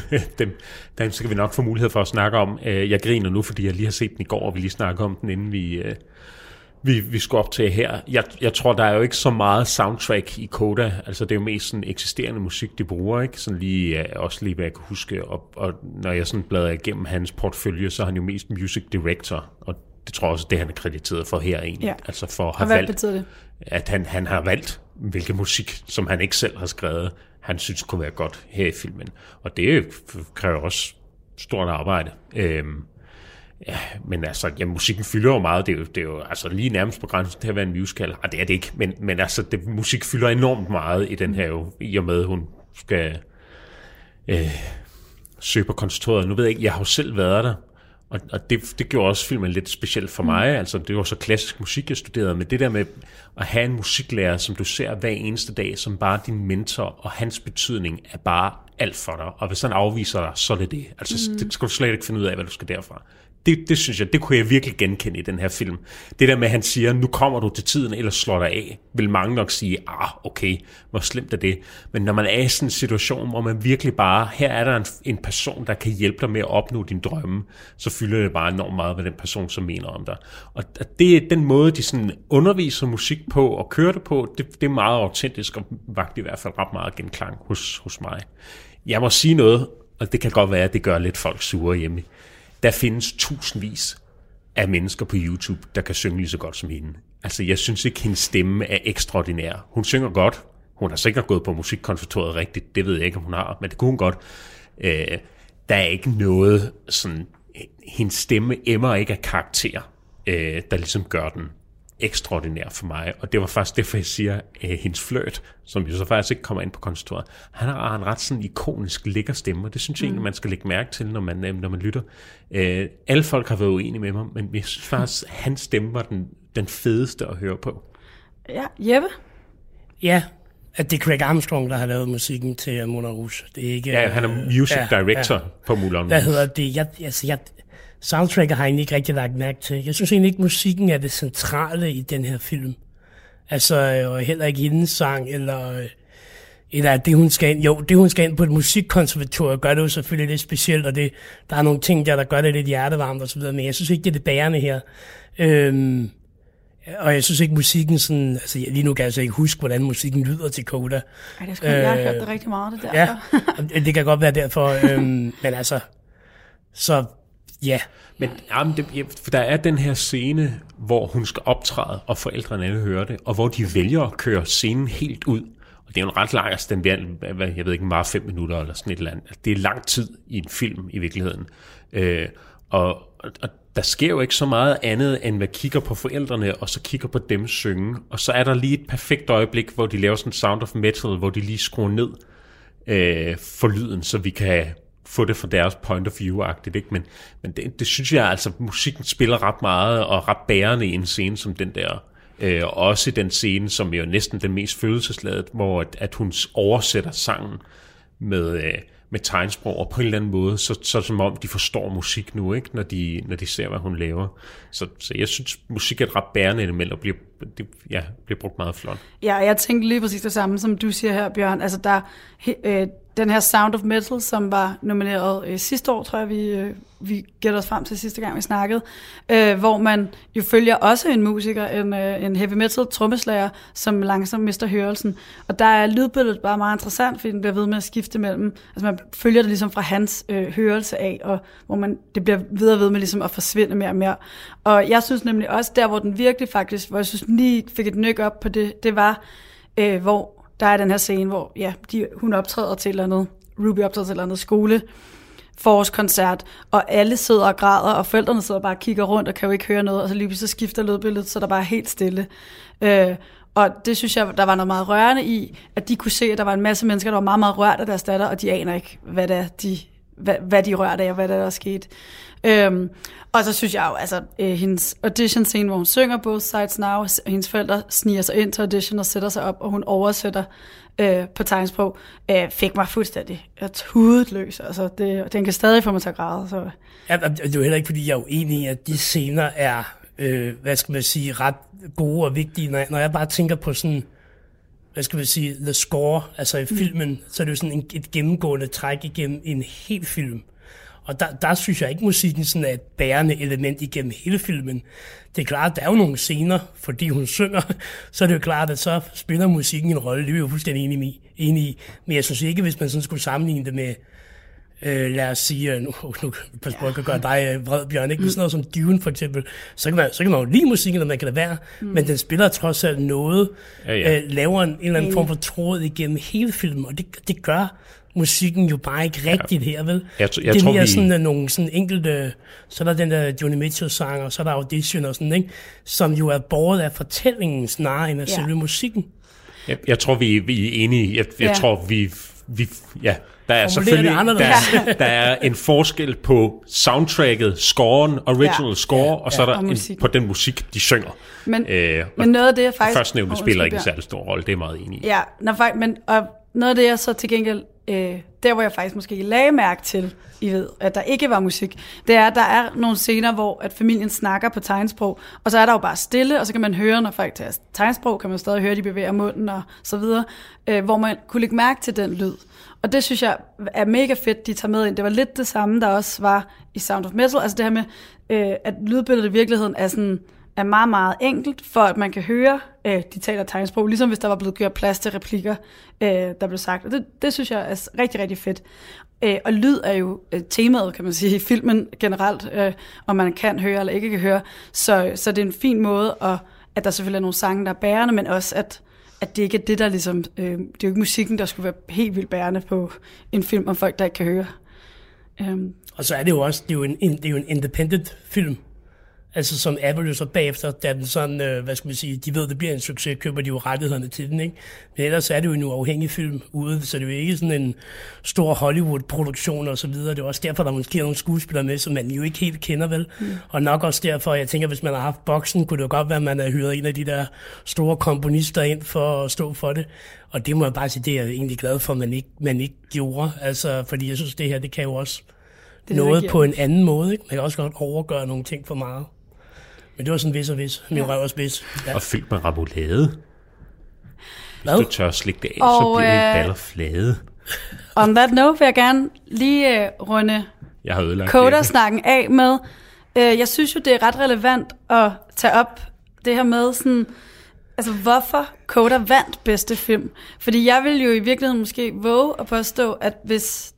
Dem skal vi nok få mulighed for at snakke om. Jeg griner nu, fordi jeg lige har set den i går, og vi lige snakker om den, inden vi skal op til her. Jeg tror, der er jo ikke så meget soundtrack i Koda. Altså, det er jo mest sådan eksisterende musik, de bruger, ikke? Sådan også lige, hvad jeg kan huske. Og når jeg sådan bladrer igennem hans portfølje, så er han jo mest music director. Og det tror jeg også, det han er krediteret for her egentlig. Ja. Altså for at have valgt, det? At han har valgt, hvilken musik, som han ikke selv har skrevet, han synes kunne være godt her i filmen. Og det kræver også stort arbejde. Ja, men altså, ja, musikken fylder jo meget. Det er jo altså lige nærmest på grænsen til at være en musical. Ah, det er det ikke, men altså, musik fylder enormt meget i den her jo, i og med, hun skal søge på konservatoriet. Nu ved jeg ikke, jeg har jo selv været der, og det gjorde også filmen lidt speciel for mig. Altså, det var så klassisk musik, jeg studerede, men det der med at have en musiklærer, som du ser hver eneste dag, som bare din mentor, og hans betydning er bare alt for dig. Og hvis han afviser dig, så er det det. Altså, det skal du slet ikke finde ud af, hvad du skal derfra. Det synes jeg, det kunne jeg virkelig genkende i den her film. Det der med, at han siger, nu kommer du til tiden, eller slår dig af, vil mange nok sige, okay, hvor slemt er det. Men når man er i sådan en situation, hvor man virkelig bare, her er der en person, der kan hjælpe dig med at opnå din drømme, så fylder det bare enormt meget, hvad den person så mener om dig. Og det er den måde, de sådan underviser musik på og kører det på, det er meget autentisk og vagt i hvert fald ret meget genklang hos mig. Jeg må sige noget, og det kan godt være, at det gør lidt folk sure hjemme. Der findes tusindvis af mennesker på YouTube, der kan synge lige så godt som hende. Altså, jeg synes ikke, hendes stemme er ekstraordinær. Hun synger godt. Hun har sikkert gået på musikkonservatoriet rigtigt. Det ved jeg ikke, om hun har, men det kunne hun godt. Der er ikke noget sådan... Hendes stemme emmer ikke af karakter, der ligesom gør den ekstraordinær for mig. Og det var faktisk derfor, jeg siger, hendes fløjt, som jo så faktisk ikke kommer ind på konservatoriet, han har en ret sådan ikonisk lækker stemme, og det synes jeg egentlig, man skal lægge mærke til, når man lytter. Alle folk har været uenige med mig, men jeg synes faktisk, hans stemme var den fedeste at høre på. Ja, Jeppe? Ja, at det er Craig Armstrong, der har lavet musikken til Moulin Rouge. Det er ikke, han er music director på Moulin Rouge. Hvad hedder det? Soundtracket har jeg egentlig ikke rigtig lagt mærke til. Jeg synes egentlig ikke, musikken er det centrale i den her film. Altså, og heller ikke hendes sang, eller det, hun skal ind. Jo, det, hun skal ind på et musikkonservatorium, gør det jo selvfølgelig lidt specielt, og det, der er nogle ting der gør det lidt hjertevarmt og så videre, men jeg synes ikke, det er det bærende her. Og jeg synes ikke, musikken sådan... Altså, lige nu kan jeg altså ikke huske, hvordan musikken lyder til Koda. Ej, det skulle jeg have hørt det rigtig meget, det derfor. Ja, det kan godt være derfor. Men altså... Så... Yeah. Men, for der er den her scene, hvor hun skal optræde, og forældrene alle hører det, og hvor de vælger at køre scenen helt ud. Og det er jo en ret lang, altså den bliver, jeg ved ikke, bare 5 minutter eller sådan et eller andet. Det er lang tid i en film i virkeligheden. Og der sker jo ikke så meget andet, end man kigger på forældrene, og så kigger på dem synge. Og så er der lige et perfekt øjeblik, hvor de laver sådan Sound of Metal, hvor de lige skruer ned for lyden, så vi kan få det fra deres point of view-agtigt. Ikke? Men det synes jeg altså, musikken spiller ret meget, og ret bærende i en scene som den der. Også i den scene, som er jo næsten den mest følelsesladet, hvor at hun oversætter sangen med tegnsprog, og på en eller anden måde, så som om de forstår musik nu, ikke? Når de ser, hvad hun laver. Så jeg synes, musik er et ret bærende element, og bliver brugt meget flot. Ja, jeg tænkte lige præcis det samme, som du siger her, Bjørn. Altså, der den her Sound of Metal, som var nomineret sidste år, tror jeg, vi gætter os frem til sidste gang, vi snakkede, hvor man jo følger også en musiker, en heavy metal trommeslager, som langsomt mister hørelsen. Og der er lydbilledet bare meget interessant, fordi den bliver ved med at skifte mellem. Altså man følger det ligesom fra hans hørelse af, og hvor det bliver ved med ligesom at forsvinde mere og mere. Og jeg synes nemlig også, der hvor den virkelig faktisk, hvor jeg synes lige fik et nøk op på det var, hvor der er den her scene, hvor ja, hun optræder til et eller andet, Ruby optræder til et eller andet skoleforårskoncert, og alle sidder og græder, og forældrene sidder bare og kigger rundt, og kan jo ikke høre noget, og så lige så skifter lydbilledet, så der bare er helt stille. Og det synes jeg, der var noget meget rørende i, at de kunne se, at der var en masse mennesker, der var meget, meget rørt af deres datter, og de aner ikke, hvad det er, hvad de rørte af, og hvad der er sket. Og så synes jeg jo, altså hendes audition-scene, hvor hun synger Both Sides Now, og hendes forældre sniger sig ind til audition og sætter sig op, og hun oversætter på tegnsprog, fik mig fuldstændig tudet løs. Altså, den kan stadig få mig til at græde. Så. Ja, det er heller ikke, fordi jeg er uenig i, at de scener er, hvad skal man sige, ret gode og vigtige. Når jeg bare tænker på sådan, hvad skal man sige, the score, altså i filmen, så er det jo sådan et gennemgående træk igennem en hel film. Og der synes jeg ikke, musikken sådan er et bærende element igennem hele filmen. Det er klart, der er jo nogle scener, fordi hun synger, så er det jo klart, at så spiller musikken en rolle. Det er vi jo fuldstændig enige i. Men jeg synes ikke, hvis man sådan skulle sammenligne det med, lad os sige, nu pas på, at jeg kan gøre dig vred, Bjørn, ikke? Sådan noget som Dune for eksempel, så kan man jo lide musikken, eller man kan lade være, men den spiller trods alt noget, laver en eller anden form for tråd igennem hele filmen, og det gør musikken jo bare ikke rigtigt her, vel? Jeg det er mere sådan nogle sådan enkelte, så er der den der Joni Mitchell-sang, og så er der audition og sådan, ikke? Som jo er båret af fortællingen snarere end af selve musikken. Jeg tror, vi er enige. Jeg tror, vi der er selvfølgelig der er en forskel på soundtracket, scoren, original score, og så er der og på den musik, de synger. Men noget af det, jeg faktisk... Førstnævnte spiller ikke en særlig stor rolle, det er meget enig i. Ja, og noget af det, jeg så til gengæld... der hvor jeg faktisk måske lagde mærke til, I ved, at der ikke var musik, det er, at der er nogle scener, hvor at familien snakker på tegnsprog, og så er der jo bare stille, og så kan man høre, når folk tager tegnsprog, kan man stadig høre, de bevæger munden og så videre, hvor man kunne lægge mærke til den lyd. Og det synes jeg er mega fedt, de tager med ind. Det var lidt det samme, der også var i Sound of Metal, altså det her med, at lydbilledet i virkeligheden er sådan... er meget, meget enkelt, for at man kan høre, de taler tegnsprog, ligesom hvis der var blevet gjort plads til replikker, der blev sagt. Og det synes jeg er rigtig, rigtig fedt. Og lyd er jo temaet, kan man sige, i filmen generelt, om man kan høre eller ikke kan høre. Så det er en fin måde, at der selvfølgelig er nogle sange, der er bærende, men også at det ikke er det, der ligesom... det er jo ikke musikken, der skulle være helt vildt bærende på en film, om folk, der ikke kan høre. Og så er det jo også det er jo en independent film, altså som Apple jo så bagefter, da den sådan, hvad skal man sige, de ved, det bliver en succes, køber de jo rettighederne til den, ikke? Men ellers er det jo en uafhængig film ude, så det er jo ikke sådan en stor Hollywood-produktion og så videre. Det er også derfor, der måske er nogle skuespillere med, som man jo ikke helt kender, vel? Og nok også derfor, jeg tænker, hvis man har haft boksen, kunne det jo godt være, at man har hyret en af de der store komponister ind for at stå for det. Og det må jeg bare sige, det er jeg egentlig glad for, at man ikke gjorde. Altså, fordi jeg synes, det her, det kan jo også noget på en anden måde, ikke? Man kan også godt overgøre nogle ting for meget. Men det var sådan vis. Min røv også vis. Ja. Og fyldt med remoulade. Hvis du tør slikke det af, så bliver det baller flade. On that note vil jeg gerne lige runde Koda-snakken af med. Jeg synes jo, det er ret relevant at tage op det her med sådan... Altså, hvorfor Koda vandt bedste film? Fordi jeg ville jo i virkeligheden måske våge at påstå, at hvis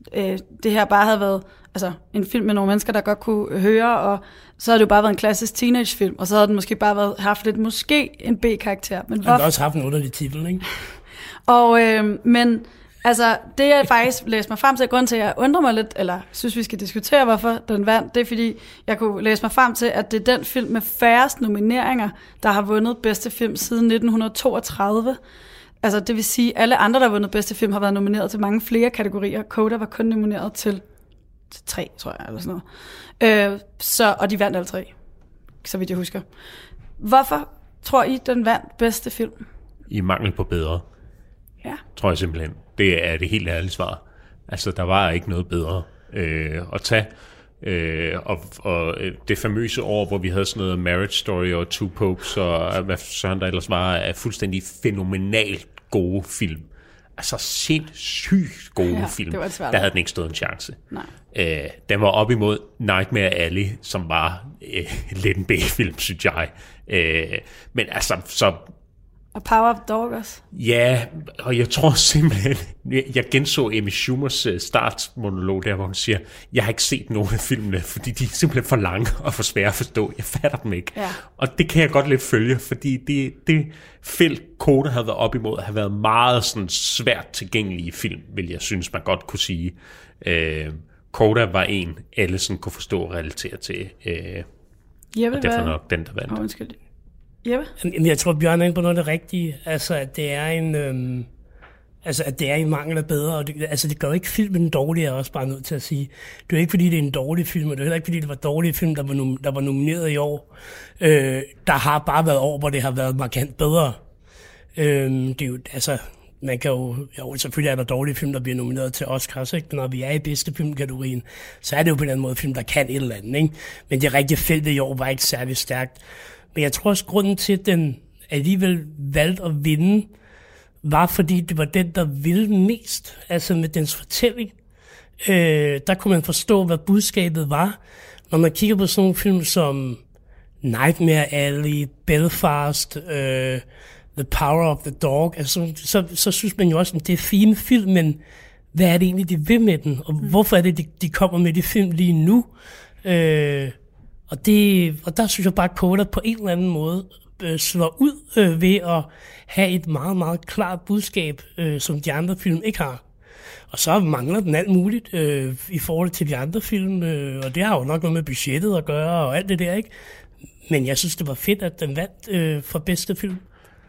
det her bare havde været... altså en film med nogle mennesker, der godt kunne høre, og så havde det jo bare været en klassisk teenagefilm, og så havde den måske bare haft lidt måske en B-karakter. Men den har også haft en underlig titel, ikke? Men Altså, det jeg faktisk læste mig frem til, grund til, at jeg undrer mig lidt, eller synes, vi skal diskutere, hvorfor den vandt, det er, fordi jeg kunne læse mig frem til, at det er den film med færrest nomineringer, der har vundet bedste film siden 1932. Altså, det vil sige, at alle andre, der har vundet bedste film, har været nomineret til mange flere kategorier. Koda var kun nomineret til 3, tror jeg, eller sådan noget. Og de vandt alle 3, så vidt jeg husker. Hvorfor tror I, den vandt bedste film? I mangel på bedre. Ja. Tror jeg simpelthen. Det er det helt ærlige svar. Altså, der var ikke noget bedre at tage. Og det famøse år, hvor vi havde sådan noget Marriage Story og Two Popes, og hvad sådan der ellers var, er fuldstændig fænomenalt gode film. Altså sindssygt gode film. Der havde den ikke stået en chance. Nej. Den var op imod Nightmare Alley, som var lidt en B-film, synes jeg. Men altså, så... Og Power of the Dog også. Ja, og jeg tror simpelthen... Jeg genså Amy Schumers startmonolog der, hvor hun siger, jeg har ikke set nogen af filmene, fordi de er simpelthen for lange og for svære at forstå. Jeg fatter dem ikke. Ja. Og det kan jeg godt lidt følge, fordi det felt Koda havde været op imod, har været meget sådan svært tilgængelige film, vil jeg synes, man godt kunne sige. Koda var en, alle sådan kunne forstå og relatere til. Og derfor nok den, der vandt. Undskyld. Jeppe? Jeg tror, Bjørn er inde på noget af det rigtige. Altså, at det er en... altså, at det er en mangel af bedre. Og det gør ikke filmen dårlig, er jeg også bare nødt til at sige. Det er ikke, fordi det er en dårlig film, og det er heller ikke, fordi det var dårlige film, der var nomineret i år. Der har bare været år, hvor det har været markant bedre. Det er jo... Altså, man kan jo selvfølgelig er der dårlige film, der bliver nomineret til Oscars, ikke? Men når vi er i bedste filmkategorien, så er det jo på en eller anden måde film, der kan et eller andet, ikke? Men det rigtige felt i år var ikke særlig stærkt. Men jeg tror også, grunden til, at den alligevel valgte at vinde, var fordi det var den, der ville mest, altså med dens fortælling. Der kunne man forstå, hvad budskabet var. Når man kigger på sådan nogle film som Nightmare Alley, Belfast, The Power of the Dog, altså, så synes man jo også, at det er fine film, men hvad er det egentlig, de vil med den? Og hvorfor er det, de kommer med de film lige nu? Og der synes jeg bare, at Koda på en eller anden måde slår ud ved at have et meget, meget klart budskab, som de andre film ikke har. Og så mangler den alt muligt i forhold til de andre film, og det har jo nok noget med budgettet at gøre og alt det der, ikke? Men jeg synes, det var fedt, at den vandt for bedste film.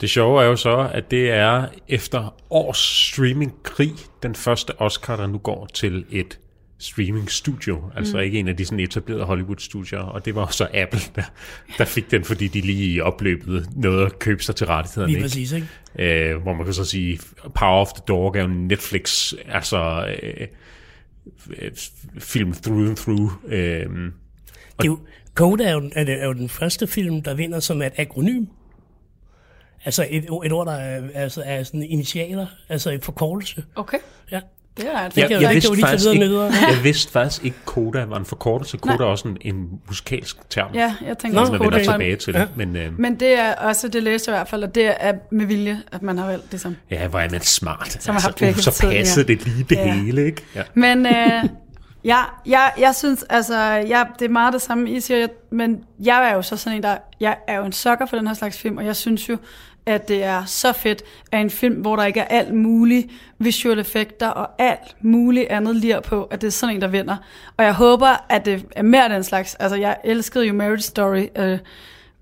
Det sjove er jo så, at det er efter års streamingkrig den første Oscar, der nu går til et streaming-studio, altså ikke en af de sådan etablerede Hollywood-studier, og det var så Apple, der fik den, fordi de lige i opløbet nåede at købe sig til rettighederne. Lige præcis, ikke? Hvor man kan så sige, Power of the Dog er jo Netflix, altså film through and through. Coda er jo den første film, der vinder som et akronym. Altså et ord, der er sådan initialer, altså et forkortelse. Okay. Ja. Det er det. Jeg vidste faktisk ikke, Koda var en forkortelse. Koda er også en musikalsk term. Ja, jeg tænker også, man vender tilbage til det. Men det er også, det læste jeg i hvert fald, og det er med vilje, at man har valgt det som. Ja, hvor er man smart. Så passede det lige det hele, ikke? Ja. Men jeg synes, altså, det er meget det samme, I siger, men jeg er jo så sådan en, jeg er jo en sucker for den her slags film, og jeg synes jo, at det er så fedt af en film, hvor der ikke er alt muligt visuelle effekter og alt muligt andet lir på, at det er sådan en, der vinder. Og jeg håber, at det er mere den slags. Altså, jeg elskede jo Marriage Story. Jeg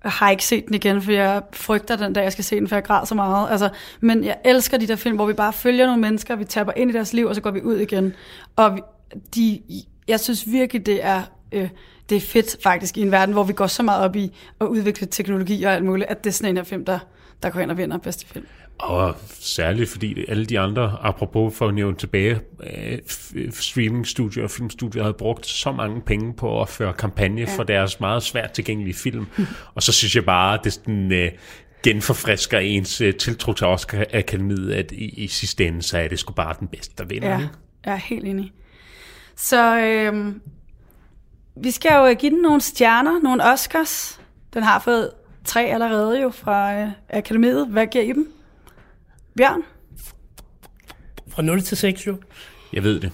har ikke set den igen, for jeg frygter den dag, jeg skal se den, for jeg græder så meget. Altså, men jeg elsker de der film, hvor vi bare følger nogle mennesker, vi tapper ind i deres liv, og så går vi ud igen. Og jeg synes virkelig, det er fedt faktisk i en verden, hvor vi går så meget op i at udvikle teknologi og alt muligt, at det er sådan en af film, der går ind og vinder bedste film. Og særligt fordi alle de andre, apropos for at nævne tilbage, streamingstudier og filmstudier havde brugt så mange penge på at føre kampagne for deres meget svært tilgængelige film. Og så synes jeg bare, at det sådan, genforfrisker ens tiltro til Oscar-akademiet, at i sidste ende, så er det sgu bare den bedste, der vinder. Ja, jeg er helt enig. Så vi skal jo give den nogle stjerner, nogle Oscars. Den har fået 3 allerede jo fra akademiet. Hvad giver I dem? Bjørn? Fra 0 til 6 jo. Jeg ved det.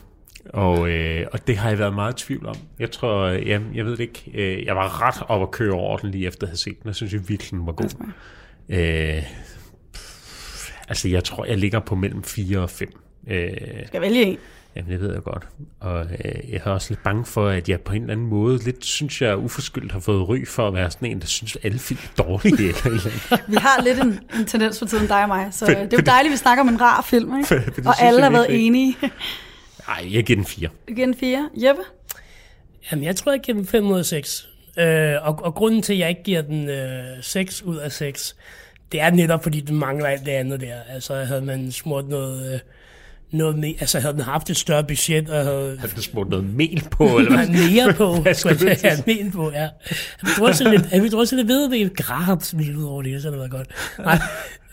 Og det har jeg været meget i tvivl om. Jeg tror, jeg ved det ikke. Jeg var ret op at køre over den lige efter at have set den. Jeg synes, jeg virkelig den var god. Altså, jeg tror, jeg ligger på mellem 4 og 5. Skal vælge en? Jamen, det ved jeg godt. Og jeg er også lidt bange for, at jeg på en eller anden måde lidt, synes jeg, uforskyldt har fået ry for at være sådan en, der synes, at alle film er dårlige. Eller. Vi har lidt en tendens for tiden, dig og mig. Så det er jo dejligt, vi snakker om en rar film, ikke? For og alle har været enige. Nej, jeg giver den 4. Du giver den 4. Jeppe? Jamen, jeg tror, jeg giver den 5 ud af 6. Og grunden til, at jeg ikke giver den 6 ud af 6, det er netop, fordi den mangler alt det andet der. Altså, havde man smurt noget mere, altså havde den haft et større budget, og havde den smurt noget mel på, eller hvad? Mere på, mel på, ja. Jeg vil også lidt ved, at det grabsmil ud over det, så det var godt. Nej,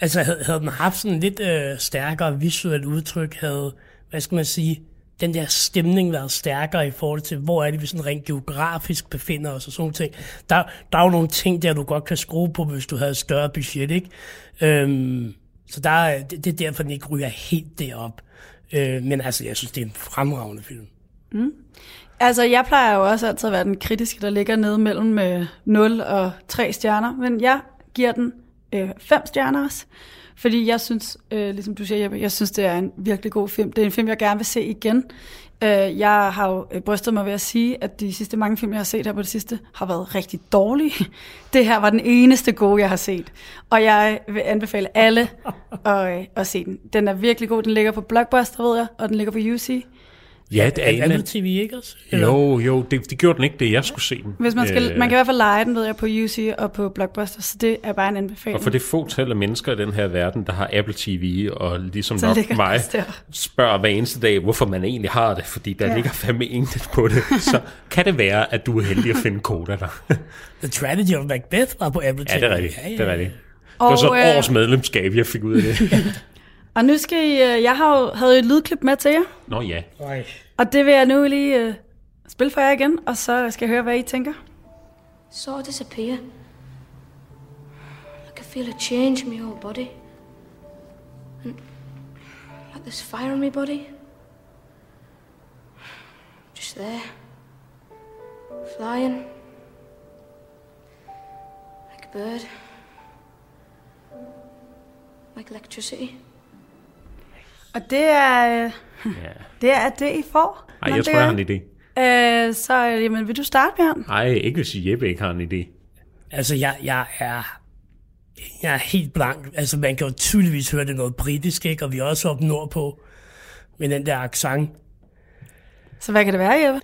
altså havde den haft sådan lidt stærkere visuelt udtryk, havde, hvad skal man sige, den der stemning været stærkere i forhold til, hvor er det, vi sådan rent geografisk befinder os og sådan nogle ting. Der er jo nogle ting, der du godt kan skrue på, hvis du havde et større budget, ikke? Så det er derfor, den ikke ryger helt derop. Men altså, jeg synes, det er en fremragende film. Mm. Altså, jeg plejer jo også altid at være den kritiske, der ligger nede mellem 0 og 3 stjerner, men jeg giver den 5 stjerner også. Fordi jeg synes, ligesom du siger, Jeppe, jeg synes, det er en virkelig god film. Det er en film, jeg gerne vil se igen. Jeg har jo brystet mig ved at sige, at de sidste mange film, jeg har set her på det sidste, har været rigtig dårlige. Det her var den eneste gode, jeg har set. Og jeg vil anbefale alle at se den. Den er virkelig god. Den ligger på Blockbuster, ved jeg, og den ligger på UC. Ja, det er en Apple TV, ikke også? Eller? Jo, det gjorde den ikke, det jeg skulle se den. Hvis man skal, man kan i hvert fald lege den, ved jeg, på UC og på Blockbuster, så det er bare en anbefaling. Og for det fåtal af mennesker i den her verden, der har Apple TV, og ligesom så nok mig, spørger hver eneste dag, hvorfor man egentlig har det, fordi der ligger fandme intet på det, så kan det være, at du er heldig at finde Koda der. The Tragedy of Macbeth var på Apple TV. Ja, det er rigtigt. Det er rigtigt. Det var så et års medlemskab, jeg fik ud af det. Og nu skal I... Jeg havde jo et lydklip med til jer. Nå ja. Og det vil jeg nu lige spille for jer igen, og så skal jeg høre, hvad I tænker. Saw disappear. Like I feel a change in my whole body. And like there's fire in my body. Just there. Flying. Like a bird. Like electricity. Og det er det, I får. Nej, jeg tror, jeg har en idé. Så jamen, vil du starte, Bjørn? Nej, ikke hvis Jeppe ikke har en idé. Altså, jeg er helt blank. Altså, man kan jo tydeligvis høre, det er noget britisk, ikke? Og vi er også oppe nordpå med den der accent. Så hvad kan det være, Jeppe?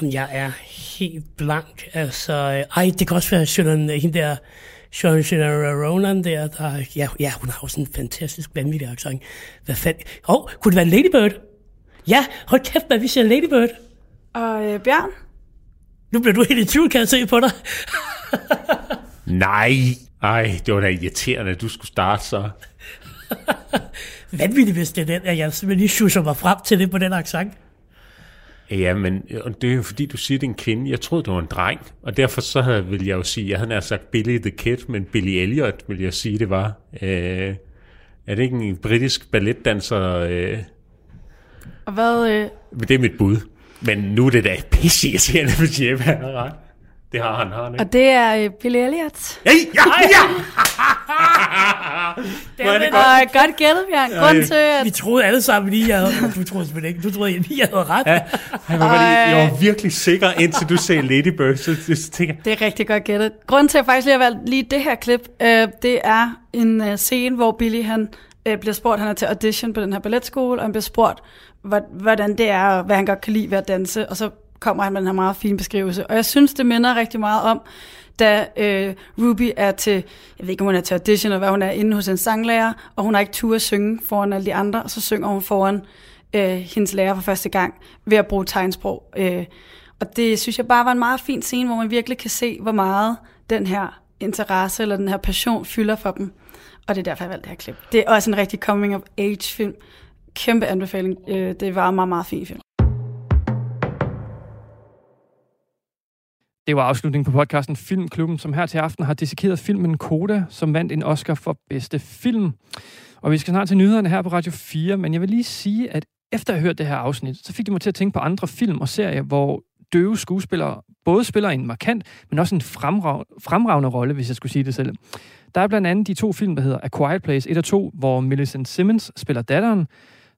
Jamen, jeg er helt blank. Altså, det kan også være hende der... Ronan der, ja, hun har jo sådan en fantastisk vanvittig accent. Hvad fanden? Kunne det være Lady Bird? Ja, hold kæft, hvad vi siger Lady Bird. Og Bjørn? Nu bliver du helt i tvivl, kan jeg se på dig. Nej, det var da irriterende, at du skulle starte så. Vanvittigt, hvis det er den, at jeg simpelthen lige sjusser mig frem til det på den accent. Ja, men det er jo fordi, du siger, det er en kvinde. Jeg troede, det var en dreng, og derfor så ville jeg jo sige, jeg havde nær sagt Billy the Kid, men Billy Elliot ville jeg sige, det var. Er det ikke en britisk balletdanser? Og hvad? Det er mit bud. Men nu er det da pisse, jeg siger, at Jeppe har ret. Det har han ikke. Og det er Billy Elliot. Ja! Det var godt gættet, Bjørn. Grunden til, at... Vi troede alle sammen lige, jeg havde... Du troede selvfølgelig ikke. Du troede lige, jeg havde ret. Ja. Jeg var virkelig sikker, indtil du sagde Lady Bird. Så tænker... Det er rigtig godt gættet. Grunden til, at jeg faktisk lige har valgt lige det her klip, det er en scene, hvor Billy han bliver spurgt, han er til audition på den her balletskole, og han bliver spurgt, hvordan det er, og hvad han godt kan lide ved at danse, og så kommer han med den her meget fine beskrivelse. Og jeg synes, det minder rigtig meget om, da Ruby er til, jeg ved ikke, om hun er til audition, eller hvad hun er, inde hos en sanglærer, og hun har ikke tur at synge foran alle de andre, og så synger hun foran hendes lærer for første gang, ved at bruge tegnsprog. Og det synes jeg bare var en meget fin scene, hvor man virkelig kan se, hvor meget den her interesse, eller den her passion fylder for dem. Og det er derfor, jeg valgte det her klip. Det er også en rigtig coming-of-age-film. Kæmpe anbefaling. Det var en meget, meget fin film. Det var afslutningen på podcasten Filmklubben, som her til aften har dissekeret filmen Koda, som vandt en Oscar for bedste film. Og vi skal snart til nyhederne her på Radio 4, men jeg vil lige sige, at efter jeg hørte det her afsnit, så fik det mig til at tænke på andre film og serier, hvor døve skuespillere både spiller en markant, men også en fremragende rolle, hvis jeg skulle sige det selv. Der er blandt andet de 2 film, der hedder A Quiet Place 1 og 2, hvor Millicent Simmons spiller datteren.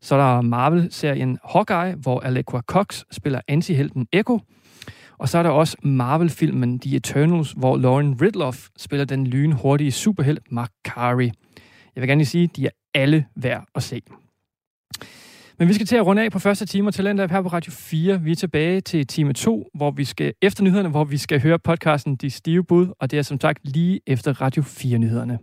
Så er der Marvel-serien Hawkeye, hvor Alequa Cox spiller antihelten Echo. Og så er der også Marvel-filmen The Eternals, hvor Lauren Ridloff spiller den lynhurtige superhelt Mark Carey. Jeg vil gerne lige sige, at de er alle værd at se. Men vi skal til at runde af på første time, og Talentlab her på Radio 4. Vi er tilbage til time 2, hvor vi skal efter nyhederne, hvor vi skal høre podcasten De Stive Bud, og det er som sagt lige efter Radio 4-nyhederne.